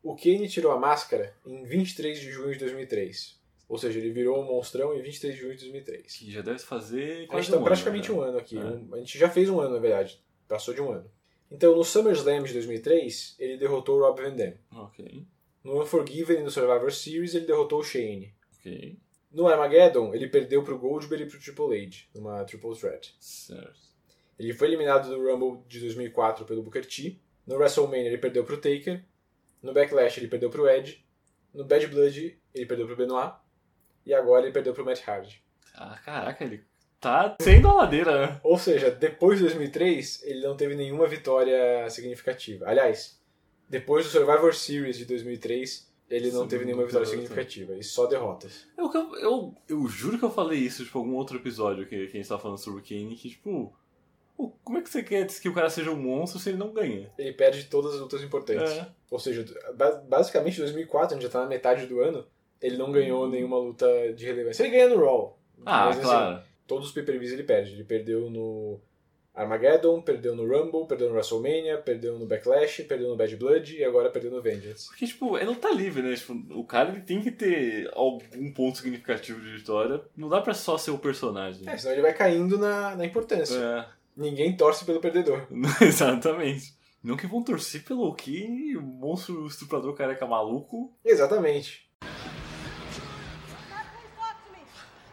O Kane tirou a máscara em vinte e três de junho de dois mil e três. Ou seja, ele virou um monstrão em vinte e três de junho de dois mil e três. Que já deve fazer quase um ano. A gente tá praticamente um ano aqui. É. A gente já fez um ano, na verdade. Passou de um ano. Então, no Summer Slam de dois mil e três, ele derrotou o Rob Van Dam. Okay. No Unforgiven e no Survivor Series, ele derrotou o Shane. Okay. No Armageddon, ele perdeu pro Goldberg e pro Triple H, numa Triple Threat. Certo. Ele foi eliminado do Rumble de dois mil e quatro pelo Booker T. No WrestleMania, ele perdeu pro Taker. No Backlash, ele perdeu pro Edge. No Bad Blood, ele perdeu pro Benoit. E agora, ele perdeu pro Matt Hardy. Ah, caraca, ele... Tá sendo a ladeira, né? Ou seja, depois de dois mil e três, ele não teve nenhuma vitória significativa. Aliás, depois do Survivor Series de dois mil e três, ele não Sim, teve nenhuma vitória derrota. significativa. E só derrotas. Eu, eu, eu juro que eu falei isso, tipo, algum outro episódio que, que a gente tava falando sobre o Kane, que, tipo... Como é que você quer que o cara seja um monstro se ele não ganha? Ele perde todas as lutas importantes. É. Ou seja, basicamente, dois mil e quatro, a gente já tá na metade do ano, ele não ganhou nenhuma luta de relevância. Ele ganha no Raw. Ah, mas, claro. Assim, todos os pay-per-views ele perde. Ele perdeu no Armageddon, perdeu no Rumble, perdeu no WrestleMania, perdeu no Backlash, perdeu no Bad Blood e agora perdeu no Vengeance. Porque, tipo, ele não tá livre, né? Tipo, o cara ele tem que ter algum ponto significativo de vitória. Não dá pra só ser o personagem. É, senão ele vai caindo na, na importância. É. Ninguém torce pelo perdedor. Exatamente. Não que vão torcer pelo que o monstro estuprador careca maluco. Exatamente. Matt, please talk to me.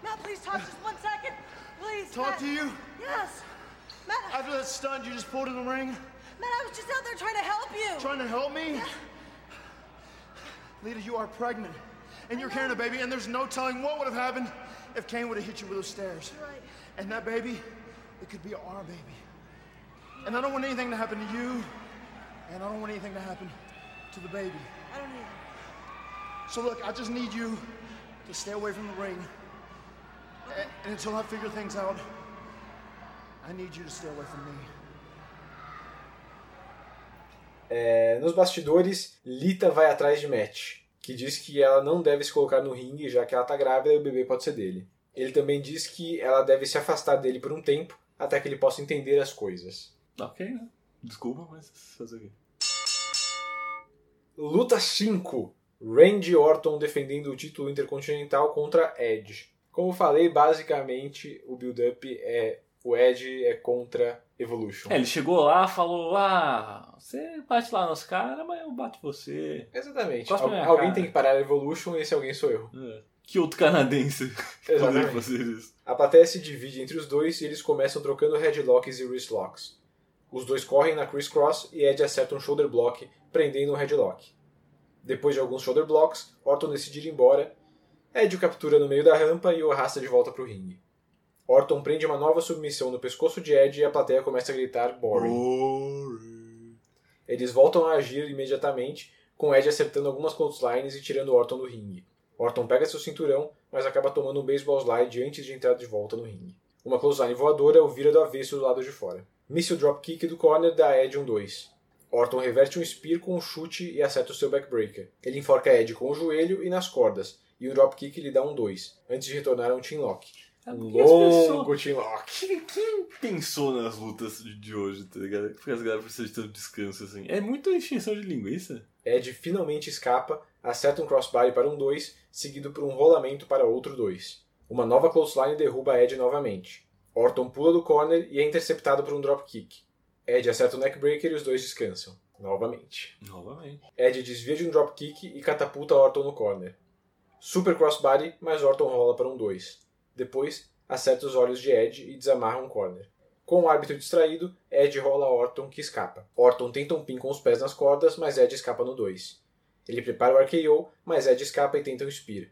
Matt, please talk just one second. Please, talk Matt. To you? Yes. Matt, after that stunt you just pulled in the ring? Matt, I was just out there trying to help you. Trying to help me? Yeah. Lita, you are pregnant. And you're carrying a baby, and there's no telling what would have happened if Kane would have hit you with those stairs. You're right. And that baby, it could be our baby. And I don't want anything to happen to you, and I don't want anything to happen to the baby. I don't either. So look, I just need you to stay away from the ring. Okay. And until I figure things out, I need you to stay away from me. É, nos bastidores, Lita vai atrás de Matt, que diz que ela não deve se colocar no ringue, já que ela tá grávida e o bebê pode ser dele. Ele também diz que ela deve se afastar dele por um tempo, até que ele possa entender as coisas. Ok, né? Desculpa, mas fazer o quê? Luta cinco. Randy Orton defendendo o título intercontinental contra Edge. Como falei, basicamente o build-up é... O Edge é contra Evolution. É, ele chegou lá e falou, ah, você bate lá nos caras, mas eu bato você. Exatamente. Al- alguém cara. Tem que parar a Evolution e esse alguém sou eu. É. Que outro canadense fazer isso. A plateia se divide entre os dois e eles começam trocando headlocks e wristlocks. Os dois correm na crisscross e Edge acerta um shoulder block, prendendo um headlock. Depois de alguns shoulder blocks, Orton decide ir embora. Edge o captura no meio da rampa e o arrasta de volta pro ringue. Orton prende uma nova submissão no pescoço de Edge e a plateia começa a gritar boring. boring. Eles voltam a agir imediatamente, com Edge acertando algumas clotheslines e tirando Orton do ringue. Orton pega seu cinturão, mas acaba tomando um baseball slide antes de entrar de volta no ringue. Uma clothesline voadora o vira do avesso do lado de fora. Missile dropkick do corner dá Edge um dois. Orton reverte um spear com um chute e acerta o seu backbreaker. Ele enforca Edge com o joelho e nas cordas, e um dropkick lhe dá um dois, antes de retornar a um chinlock. Longo team lock. Quem, quem pensou nas lutas de hoje, tá ligado? Porque as galera precisam de tanto descanso assim. É muita extinção de linguiça. Ed finalmente escapa, acerta um crossbody para um dois, seguido por um rolamento para outro dois. Uma nova clothesline derruba Ed novamente. Orton pula do corner e é interceptado por um dropkick. Ed acerta o neckbreaker e os dois descansam. Novamente. Novamente. Ed desvia de um dropkick e catapulta Orton no corner. Super crossbody, mas Orton rola para um dois. Depois, acerta os olhos de Edge e desamarra um corner. Com o árbitro distraído, Edge rola Orton, que escapa. Orton tenta um pin com os pés nas cordas, mas Edge escapa no dois. Ele prepara o R K O, mas Edge escapa e tenta um spear.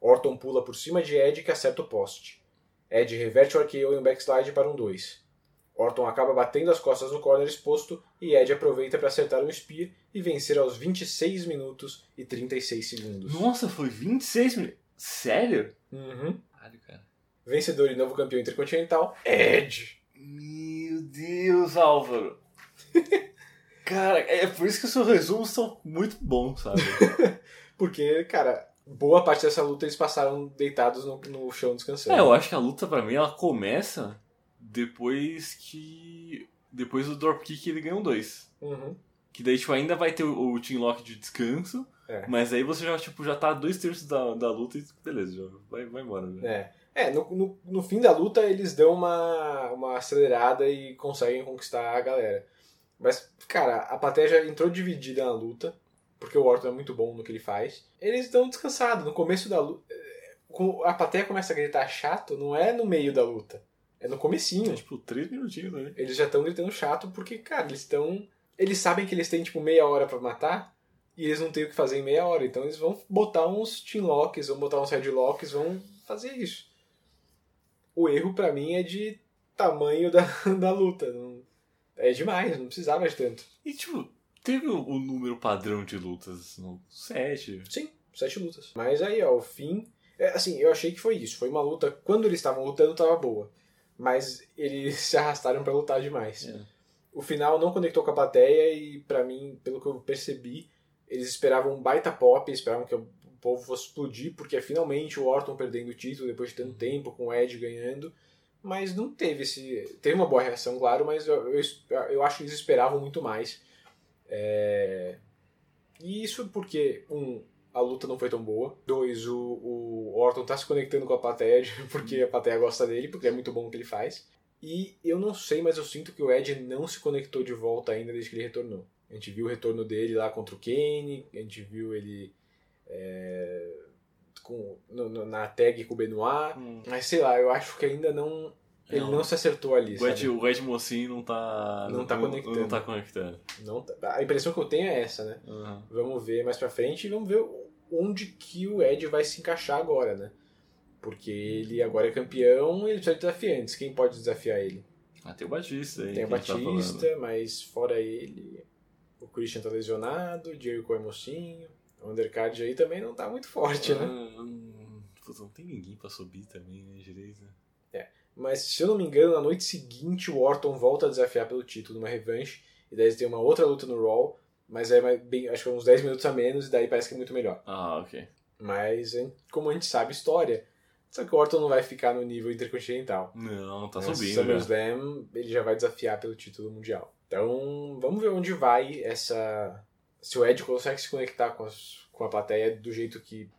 Orton pula por cima de Edge, que acerta o poste. Edge reverte o R K O em um backslide para um dois. Orton acaba batendo as costas no corner exposto e Edge aproveita para acertar um spear e vencer aos vinte e seis minutos e trinta e seis segundos. Nossa, foi vinte e seis minutos? Sério? Uhum. Cara. Vencedor e novo campeão intercontinental, Edge. Meu Deus, Álvaro. Cara, é por isso que os seus resumos são muito bons, sabe? Porque, cara, boa parte dessa luta eles passaram deitados no, no chão descansando. É, eu acho que a luta pra mim ela começa depois que... Depois do dropkick ele ganha um dois. Uhum. Que daí tipo, ainda vai ter o, o team lock de descanso. É. Mas aí você já, tipo, já tá a dois terços da, da luta e beleza, já vai, vai embora. Né? É, é no, no, no fim da luta eles dão uma, uma acelerada e conseguem conquistar a galera. Mas, cara, a plateia já entrou dividida na luta, porque o Orton é muito bom no que ele faz. Eles estão descansados. No começo da luta, a plateia começa a gritar chato, não é no meio da luta. É no comecinho. É, tipo, três minutinhos, né? Eles já estão gritando chato porque, cara, eles estão... Eles sabem que eles têm, tipo, meia hora pra matar. E eles não têm o que fazer em meia hora, então eles vão botar uns chinlocks, vão botar uns headlocks, vão fazer isso. O erro pra mim é de tamanho da, da luta. Não, é demais, não precisava de tanto. E tipo, teve o, o número padrão de lutas? No, sete? Sim, sete lutas. Mas aí, ó, o fim... É, assim, eu achei que foi isso. Foi uma luta... Quando eles estavam lutando, tava boa. Mas eles se arrastaram pra lutar demais. É. O final não conectou com a plateia e pra mim, pelo que eu percebi... Eles esperavam um baita pop, esperavam que o povo fosse explodir, porque é finalmente o Orton perdendo o título depois de tanto tempo, com o Edge ganhando. mas não teve esse... Teve uma boa reação, claro, mas eu, eu, eu acho que eles esperavam muito mais. É... E isso porque, um, a luta não foi tão boa. Dois, o, o Orton tá se conectando com a plateia porque a plateia gosta dele, porque é muito bom o que ele faz. E eu não sei, mas eu sinto que o Edge não se conectou de volta ainda desde que ele retornou. A gente viu o retorno dele lá contra o Kane, a gente viu ele... É... Com, no, no, na tag com o Benoit, hum. mas sei lá, eu acho que ainda não ele não, não se acertou ali, o Ed, o Ed Mocinho não tá não, não, tá, conectando. não tá conectando não tá, a impressão que eu tenho é essa, né? Uhum. Vamos ver mais pra frente e vamos ver onde que o Ed vai se encaixar agora, né? Porque ele agora é campeão e ele precisa de desafiantes. Quem pode desafiar ele? Ah, tem o Batista aí, tem o Batista, tá, mas fora ele o Christian tá lesionado, o Jericho é mocinho. O undercard aí também não tá muito forte, ah, né? Putz, não tem ninguém pra subir também, né, direito? É, mas se eu não me engano, na noite seguinte o Orton volta a desafiar pelo título numa revanche, e daí tem uma outra luta no Raw, mas é bem, acho que uns dez minutos a menos, e daí parece que é muito melhor. Ah, ok. Mas, como a gente sabe, história. Só que o Orton não vai ficar no nível intercontinental. Não, tá mas subindo. Summer Slam, ele já vai desafiar pelo título mundial. Então, vamos ver onde vai essa... Se o Ed consegue se conectar com, as, com a plateia do jeito que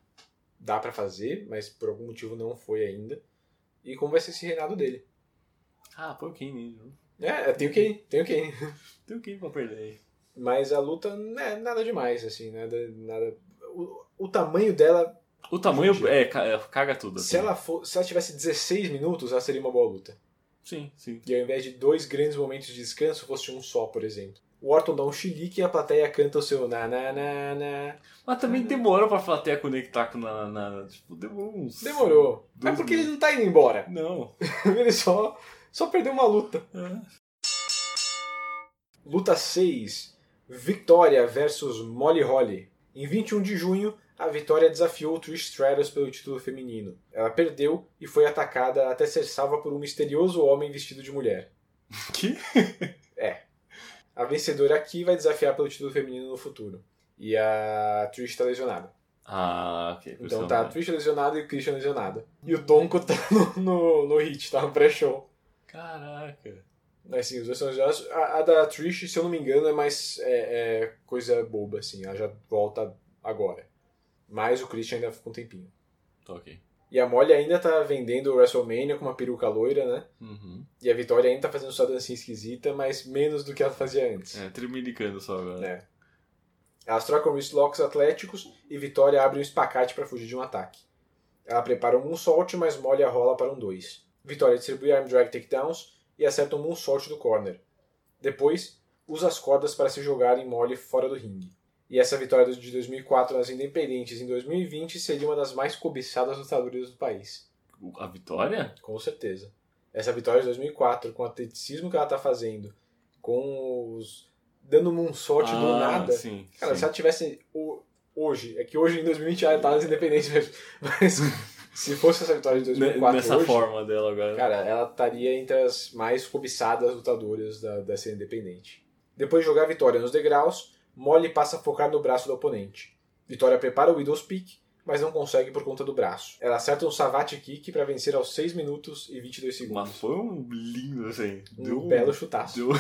dá pra fazer, mas por algum motivo não foi ainda. E como vai ser esse reinado dele? Ah, põe o Kane. É, tem o Kane, tem o Kane. Tem o Kane pra perder aí. Mas a luta não é nada demais, assim, nada... nada o, o tamanho dela... O tamanho, gente, é, caga tudo. Assim. Se, ela for, se ela tivesse dezesseis minutos, ela seria uma boa luta. Sim, sim. E ao invés de dois grandes momentos de descanso, fosse um só, por exemplo. O Orton dá um chilique e a plateia canta o seu na na na na. Mas também na, demorou pra plateia conectar com na na na. Tipo, demorou uns... Demorou. É porque ele não tá indo embora. Não. Ele só, só perdeu uma luta. É. Luta seis. Vitória versus Molly Holly. Em vinte e um de junho, a Vitória desafiou Trish Stratus pelo título feminino. Ela perdeu e foi atacada até ser salva por um misterioso homem vestido de mulher. Que? É. A vencedora aqui vai desafiar pelo título feminino no futuro. E a Trish tá lesionada. Ah, ok. Então tá a Trish lesionada e o Christian lesionada. E o Tonko tá no, no, no hit, tá no pré-show. Caraca. Mas sim, os dois são lesionados. A, a da Trish, se eu não me engano, é mais é, é coisa boba, assim. Ela já volta agora. Mas o Christian ainda ficou um tempinho. Tá, ok. E a Molly ainda tá vendendo o WrestleMania com uma peruca loira, né? Uhum. E a Vitória ainda tá fazendo sua dancinha esquisita, mas menos do que ela fazia antes. É, trimilicando só agora. É. Elas trocam wristlocks atléticos e Vitória abre um espacate pra fugir de um ataque. Ela prepara um moonsault, mas Molly a rola para um dois. Vitória distribui arm drag takedowns e acerta um moonsault do corner. Depois, usa as cordas para se jogar em Molly fora do ringue. E essa vitória de dois mil e quatro nas independentes em dois mil e vinte seria uma das mais cobiçadas lutadoras do país. A Vitória? Com certeza. Essa vitória de dois mil e quatro, com o atleticismo que ela tá fazendo, com os... dando um sorte ah, do nada. Sim, cara, sim. Se ela tivesse... Hoje, é que hoje em dois mil e vinte ela tá nas independentes mesmo, mas se fosse essa vitória de dois mil e quatro nessa hoje, forma dela agora. Cara, ela estaria entre as mais cobiçadas lutadoras da, da ser independente. Depois de jogar a Vitória nos degraus, Molly passa a focar no braço do oponente. Vitória prepara o Widow's Peak, mas não consegue por conta do braço. Ela acerta um Savate Kick para vencer aos seis minutos e vinte e dois segundos. Mas foi um lindo, assim. Deu um belo chutaço. Deu,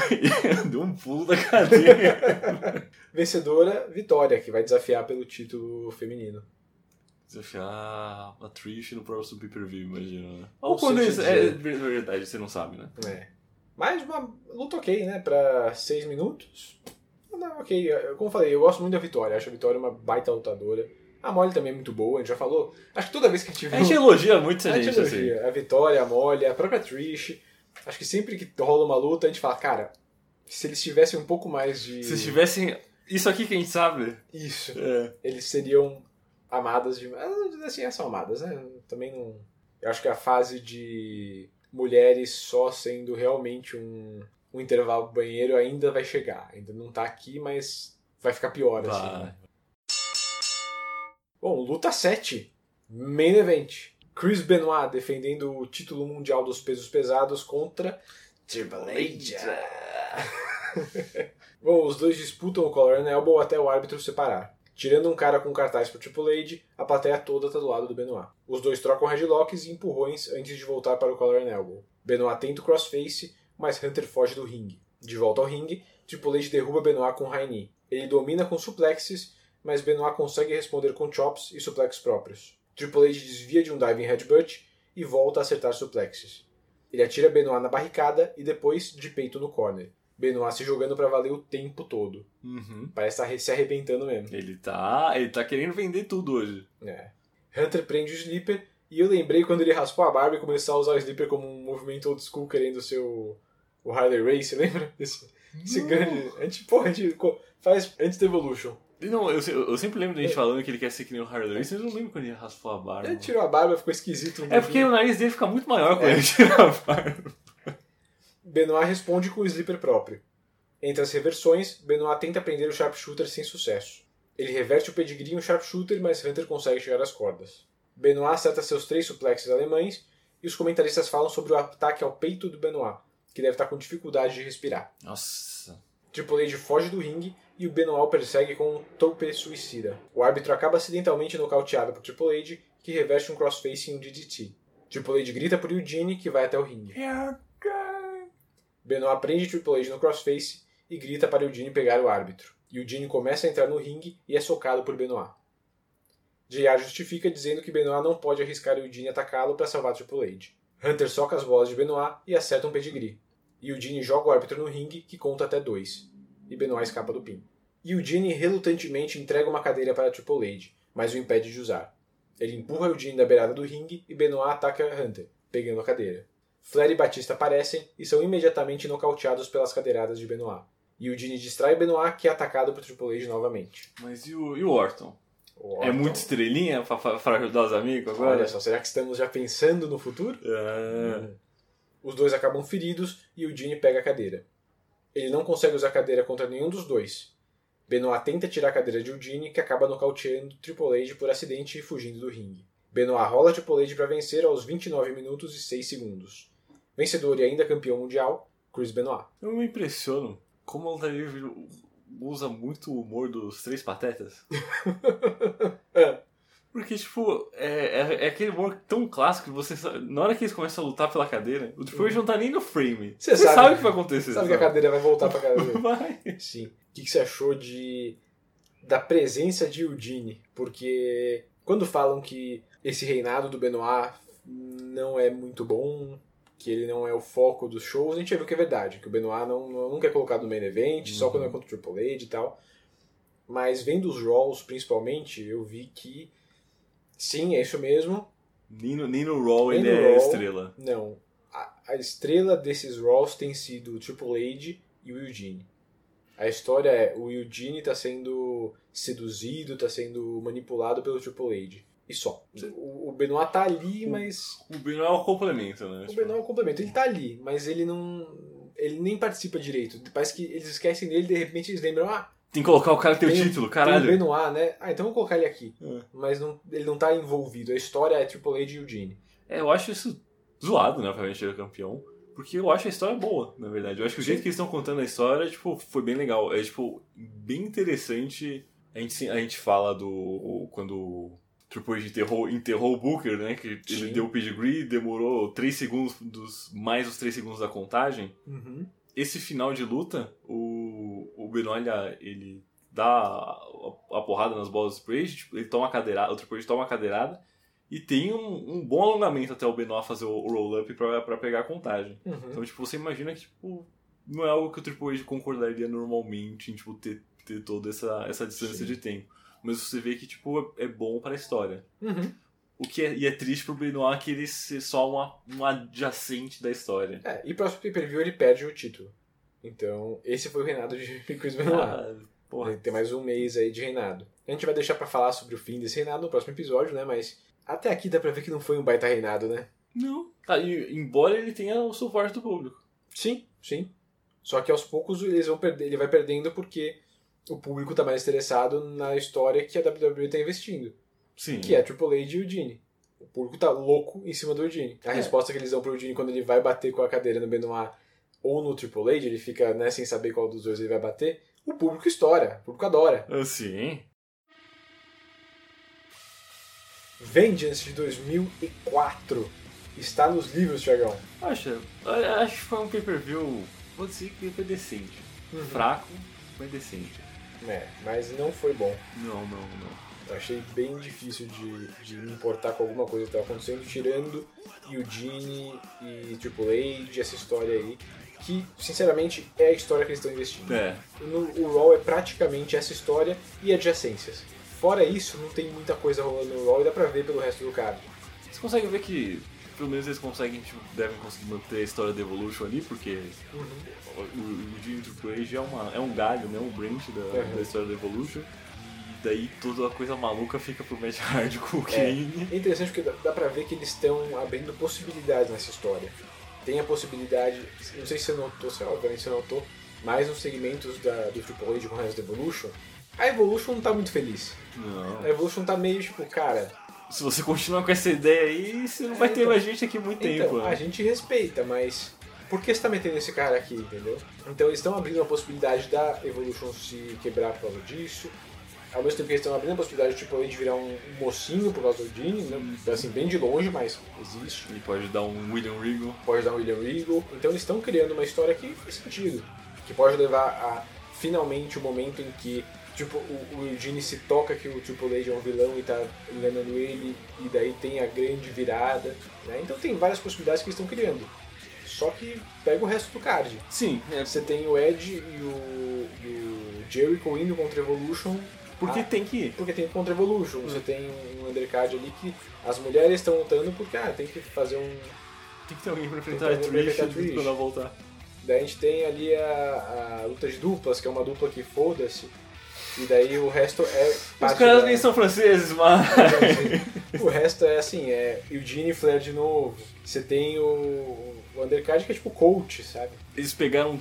deu um pulo da cadeira. Vencedora, Vitória, que vai desafiar pelo título feminino. Desafiar a Trish no próximo pay-per-view, imagina. Né? Ou quando isso... É, é verdade, você não sabe, né? É. Mas uma luta ok, né? Para seis minutos... Não, ok, como eu falei, eu gosto muito da Vitória. Acho a Vitória uma baita lutadora. A Molly também é muito boa, a gente já falou. Acho que toda vez que a gente viu... A gente elogia muito essa gente. A gente elogia assim. A Vitória, a Molly, a própria Trish. Acho que sempre que rola uma luta, a gente fala, cara, se eles tivessem um pouco mais de... Se eles tivessem isso aqui, quem sabe? Isso. É. Eles seriam amadas de... Assim, elas são amadas, né? Também não... Eu acho que a fase de mulheres só sendo realmente um... O intervalo do banheiro ainda vai chegar. Ainda não tá aqui, mas vai ficar pior, tá, assim, né? Bom, luta sete. Main Event. Chris Benoit defendendo o título mundial dos pesos pesados contra... Triple H. Bom, os dois disputam o Collar and Elbow até o árbitro separar. Tirando um cara com cartaz pro Triple H, a plateia toda tá do lado do Benoit. Os dois trocam headlocks e empurrões antes de voltar para o collar and elbow. Benoit tenta o crossface, mas Hunter foge do ringue. De volta ao ringue, Triple H derruba Benoit com high knee. Ele domina com suplexes, mas Benoit consegue responder com chops e suplex próprios. Triple H desvia de um diving headbutt e volta a acertar suplexes. Ele atira Benoit na barricada e depois de peito no corner. Benoit se jogando pra valer o tempo todo. Uhum. Parece estar se arrebentando mesmo. Ele tá, ele tá querendo vender tudo hoje. É. Hunter prende o Sleeper e eu lembrei quando ele raspou a barba e começou a usar o Sleeper como um movimento old school querendo ser o, o Harley Race, você lembra? Esse, esse grande... A gente, porra, a gente faz antes da Evolution. Não, eu, eu sempre lembro da gente é. falando que ele quer ser que nem o Harley Race, mas eu não lembro quando ele raspou a barba. Ele tirou a barba, ficou esquisito. Um é pouquinho. Porque o nariz dele fica muito maior quando é. ele tira a barba. Benoit responde com o Sleeper próprio. Entre as reversões, Benoit tenta prender o Sharpshooter sem sucesso. Ele reverte o Pedigree em um Sharpshooter, mas Hunter consegue chegar às cordas. Benoit acerta seus três suplexes alemães, e os comentaristas falam sobre o ataque ao peito do Benoit, que deve estar com dificuldade de respirar. Nossa. Triple H foge do ringue, e o Benoit o persegue com um tope suicida. O árbitro acaba acidentalmente nocauteado por Triple H, que reveste um crossface em um D D T. Triple H grita por Eugene, que vai até o ringue. Yeah. Benoit prende Triple H no crossface e grita para Eugene pegar o árbitro. Eugene começa a entrar no ringue e é socado por Benoit. J R justifica dizendo que Benoit não pode arriscar Eugene atacá-lo para salvar Triple H. Hunter soca as bolas de Benoit e acerta um pedigree. Eugene joga o árbitro no ringue, que conta até dois, e Benoit escapa do pin. Eugene relutantemente entrega uma cadeira para Triple H, mas o impede de usar. Ele empurra Eugene da beirada do ringue e Benoit ataca Hunter, pegando a cadeira. Flair e Batista aparecem e são imediatamente nocauteados pelas cadeiradas de Benoit. E Eugene distrai Benoit, que é atacado por Triple H novamente. Mas e o, e o, Orton? o Orton? É muito estrelinha para ajudar os amigos agora? Olha só, será que estamos já pensando no futuro? É. Hum. Os dois acabam feridos e Eugene pega a cadeira. Ele não consegue usar a cadeira contra nenhum dos dois. Benoit tenta tirar a cadeira de Eugene, que acaba nocauteando Triple H por acidente e fugindo do ringue. Benoit rola Triple H para vencer aos vinte e nove minutos e seis segundos. Vencedor e ainda campeão mundial, Chris Benoit. Eu me impressiono como a luta livre usa muito o humor dos três patetas. é. Porque, tipo, é, é, é aquele humor tão clássico que você sabe, na hora que eles começam a lutar pela cadeira, o Triple H não tá nem no frame. Você sabe, sabe o que vai acontecer. Sabe então. Que a cadeira vai voltar pra cadeira. Vai. Sim. O que você achou de da presença de Eugene? Porque quando falam que esse reinado do Benoit não é muito bom, que ele não é o foco dos shows, a gente já viu que é verdade, que o Benoit não, não, nunca é colocado no main event, uhum. só quando é contra o Triple H e tal. Mas vendo os Raws, principalmente, eu vi que, sim, é isso mesmo. Nem no, nem no Raw nem ele no é Raw, estrela. Não, a, a estrela desses Raws tem sido o Triple H e o Eugene. A história é, o Eugene tá sendo seduzido, tá sendo manipulado pelo Triple H. E só. O Benoit tá ali, mas... O Benoit é o complemento, né? O Benoit é o complemento. Ele tá ali, mas ele não... Ele nem participa direito. Parece que eles esquecem dele e de repente eles lembram... Ah, tem que colocar o cara que tem o título, caralho. Tem o Benoit, né? Ah, então vou colocar ele aqui. É. Mas não, ele não tá envolvido. A história é Triple H e Eugene. É, eu acho isso zoado, né? Pra gente ser campeão. Porque eu acho a história boa, na verdade. Eu acho que o jeito que eles estão contando a história, tipo, foi bem legal. É, tipo, bem interessante. A gente, a gente fala do... Quando... Triple H enterrou, enterrou o Booker, né? Que sim. Ele deu o pedigree, demorou três segundos, dos, mais os três segundos da contagem. Uhum. Esse final de luta, o, o Benoit, ele dá a, a porrada nas bolas do Triple H, tipo, ele toma a cadeirada, o Triple H toma a cadeirada e tem um, um bom alongamento até o Benoit fazer o, o roll-up pra, pra pegar a contagem. Uhum. Então, tipo, você imagina que, tipo, não é algo que o Triple H concordaria normalmente em, tipo, ter, ter toda essa, essa distância sim. de tempo. Mas você vê que, tipo, é bom pra história. Uhum. O que é, e é triste pro Benoit que ele ser só uma, uma adjacente da história. É, e próximo pay-per-view ele perde o título. Então, esse foi o reinado de Chris Benoit. Ah, porra. Tem mais um mês aí de reinado. A gente vai deixar pra falar sobre o fim desse reinado no próximo episódio, né? Mas até aqui dá pra ver que não foi um baita reinado, né? Não. Tá, e, embora ele tenha o suporte do público. Sim, sim. Só que aos poucos eles vão perder, ele vai perdendo porque... O público tá mais interessado na história que a W W E tá investindo. Sim. Que é Triple H e Eugene. O público tá louco em cima do Eugene. A é. resposta que eles dão pro Eugene quando ele vai bater com a cadeira no Benoit ou no Triple H, ele fica, né, sem saber qual dos dois ele vai bater, o público estoura, o público adora. Sim. Vengeance de dois mil e quatro. Está nos livros, Thiagão. Acho, acho que foi um pay-per-view, vou dizer que foi decente. Uhum. Fraco, mas decente. É, mas não foi bom. Não, não, não. Eu achei bem difícil de, de me importar com alguma coisa que estava acontecendo, tirando Eugene e Triple H, essa história aí, que, sinceramente, é a história que eles estão investindo. É. No, o Raw é praticamente essa história e adjacências. Fora isso, não tem muita coisa rolando no Raw e dá pra ver pelo resto do card. Vocês conseguem ver que, pelo menos eles conseguem, tipo, devem conseguir manter a história da Evolution ali, porque uhum. o, o Eugene e Triple H é, uma, é um galho, né, um branch da, uhum. da história da Evolution. Daí toda a coisa maluca fica pro Matt Hardy com o Kane. É interessante porque dá pra ver que eles estão abrindo possibilidades nessa história. Tem a possibilidade, não sei se você notou, se obviamente você notou, mas nos segmentos da, do Triple H com o resto da Evolution, a Evolution não tá muito feliz. Não. A Evolution tá meio tipo, cara... Se você continuar com essa ideia aí, você não vai é, ter então, a gente aqui muito então, tempo. A gente respeita, mas por que você tá metendo esse cara aqui, entendeu? Então eles estão abrindo a possibilidade da Evolution se quebrar por causa disso. Ao mesmo tempo que eles estão abrindo a possibilidade de Triple H virar um mocinho por causa do Dean, né? Assim, bem de longe, mas existe. E pode dar um William Regal. Pode dar um William Regal. Então eles estão criando uma história que faz sentido. Que pode levar a, finalmente, o momento em que tipo, o, o Eugene se toca que o Triple H é um vilão e tá enganando ele, e daí tem a grande virada. Né? Então tem várias possibilidades que eles estão criando. Só que pega o resto do card. Sim. É. Você tem o Edge e o, e o Jericho indo contra a Evolution. Porque ah, tem que ir. Porque tem contra Evolution. Você tem um undercard ali que as mulheres estão lutando porque ah, tem que fazer um... Tem que ter alguém pra enfrentar a Trish quando ela voltar. Daí a gente tem ali a, a luta de duplas, que é uma dupla que foda-se. E daí o resto é... Os caras da... nem são franceses, mas... O resto é assim, é Eugene e Flair de novo. Você tem o, o undercard que é tipo coach, sabe? Eles pegaram...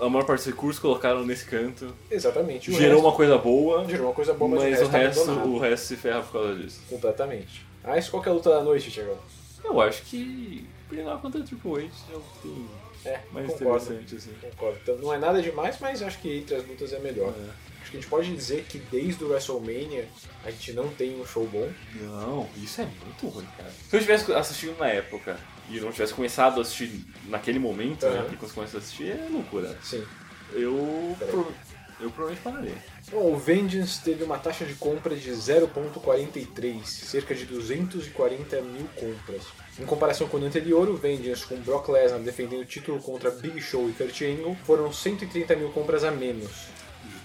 A maior parte dos recursos colocaram nesse canto. Exatamente. Gerou resto, uma coisa boa. Gerou uma coisa boa, mas, mas o, resto, tá o resto se ferra por causa disso. Completamente. Ah, isso qual que é a luta da noite, Thiago? Eu acho que Benoit contra Triple H é o que tem é, mais concordo, interessante. Assim. Concordo. Então, não é nada demais, mas acho que entre as lutas é melhor. É. Acho que a gente pode dizer que desde o WrestleMania a gente não tem um show bom. Não, isso é muito ruim, cara. Se eu tivesse assistindo na época... e não tivesse começado a assistir naquele momento, uhum. né? Porque quando você começa a assistir é loucura. Sim. Eu, pro... eu provavelmente pararia. Bom, o Vengeance teve uma taxa de compra de zero vírgula quarenta e três, cerca de duzentos e quarenta mil compras. Em comparação com o anterior, o Vengeance com Brock Lesnar defendendo o título contra Big Show e Kurt Angle foram cento e trinta mil compras a menos.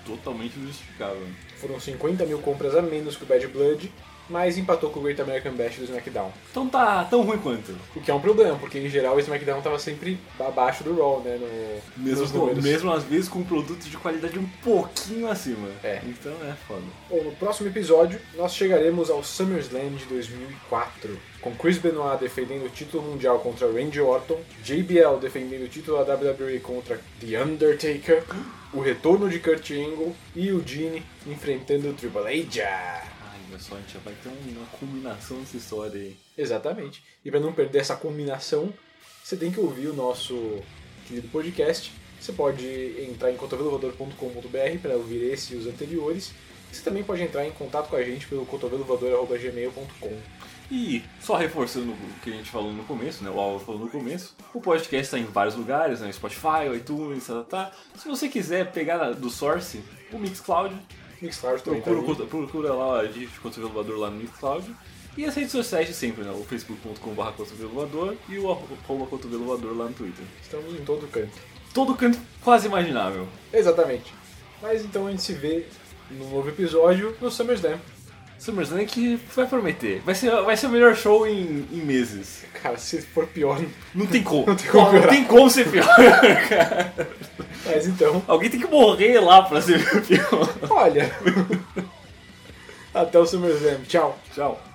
Totalmente injustificável. Foram cinquenta mil compras a menos que o Bad Blood, mas empatou com o Great American Bash do SmackDown. Então tá tão ruim quanto. O que é um problema, porque em geral o SmackDown tava sempre abaixo do Raw, né? No, mesmo, com, mesmo às vezes com um produto de qualidade um pouquinho acima. É. Então é foda. Bom, no próximo episódio nós chegaremos ao Summer Slam de dois mil e quatro, com Chris Benoit defendendo o título mundial contra Randy Orton, J B L defendendo o título da W W E contra The Undertaker, o retorno de Kurt Angle e Eugene enfrentando o Triple H. Só a gente já vai ter uma culminação dessa história aí. Exatamente. E para não perder essa culminação, você tem que ouvir o nosso querido podcast. Você pode entrar em cotovelo voador ponto com ponto b r para ouvir esse e os anteriores. Você também pode entrar em contato com a gente pelo cotovelo voador arroba gmail ponto com. E só reforçando o que a gente falou no começo, né? O Álvaro falou no começo, o podcast está em vários lugares, né? Spotify, iTunes, tá, tá. Se você quiser pegar do Source, o Mixcloud, Mixcloud procura, procura lá de Cotovelo Voador lá no Mixcloud. E as redes sociais de sempre, né? O facebook ponto com ponto b r Cotovelo Voador e o arroba Cotovelo Voador lá no Twitter. Estamos em todo canto. Todo canto quase imaginável. Exatamente. Mas então a gente se vê no novo episódio no SummerSlam. SummerSlam que vai prometer. Vai ser, vai ser o melhor show em, em meses. Cara, se for pior... Não tem como. Não tem como, não, não tem como ser pior, cara. Mas então... Alguém tem que morrer lá pra ser pior. Olha. Até o SummerSlam. Tchau. Tchau.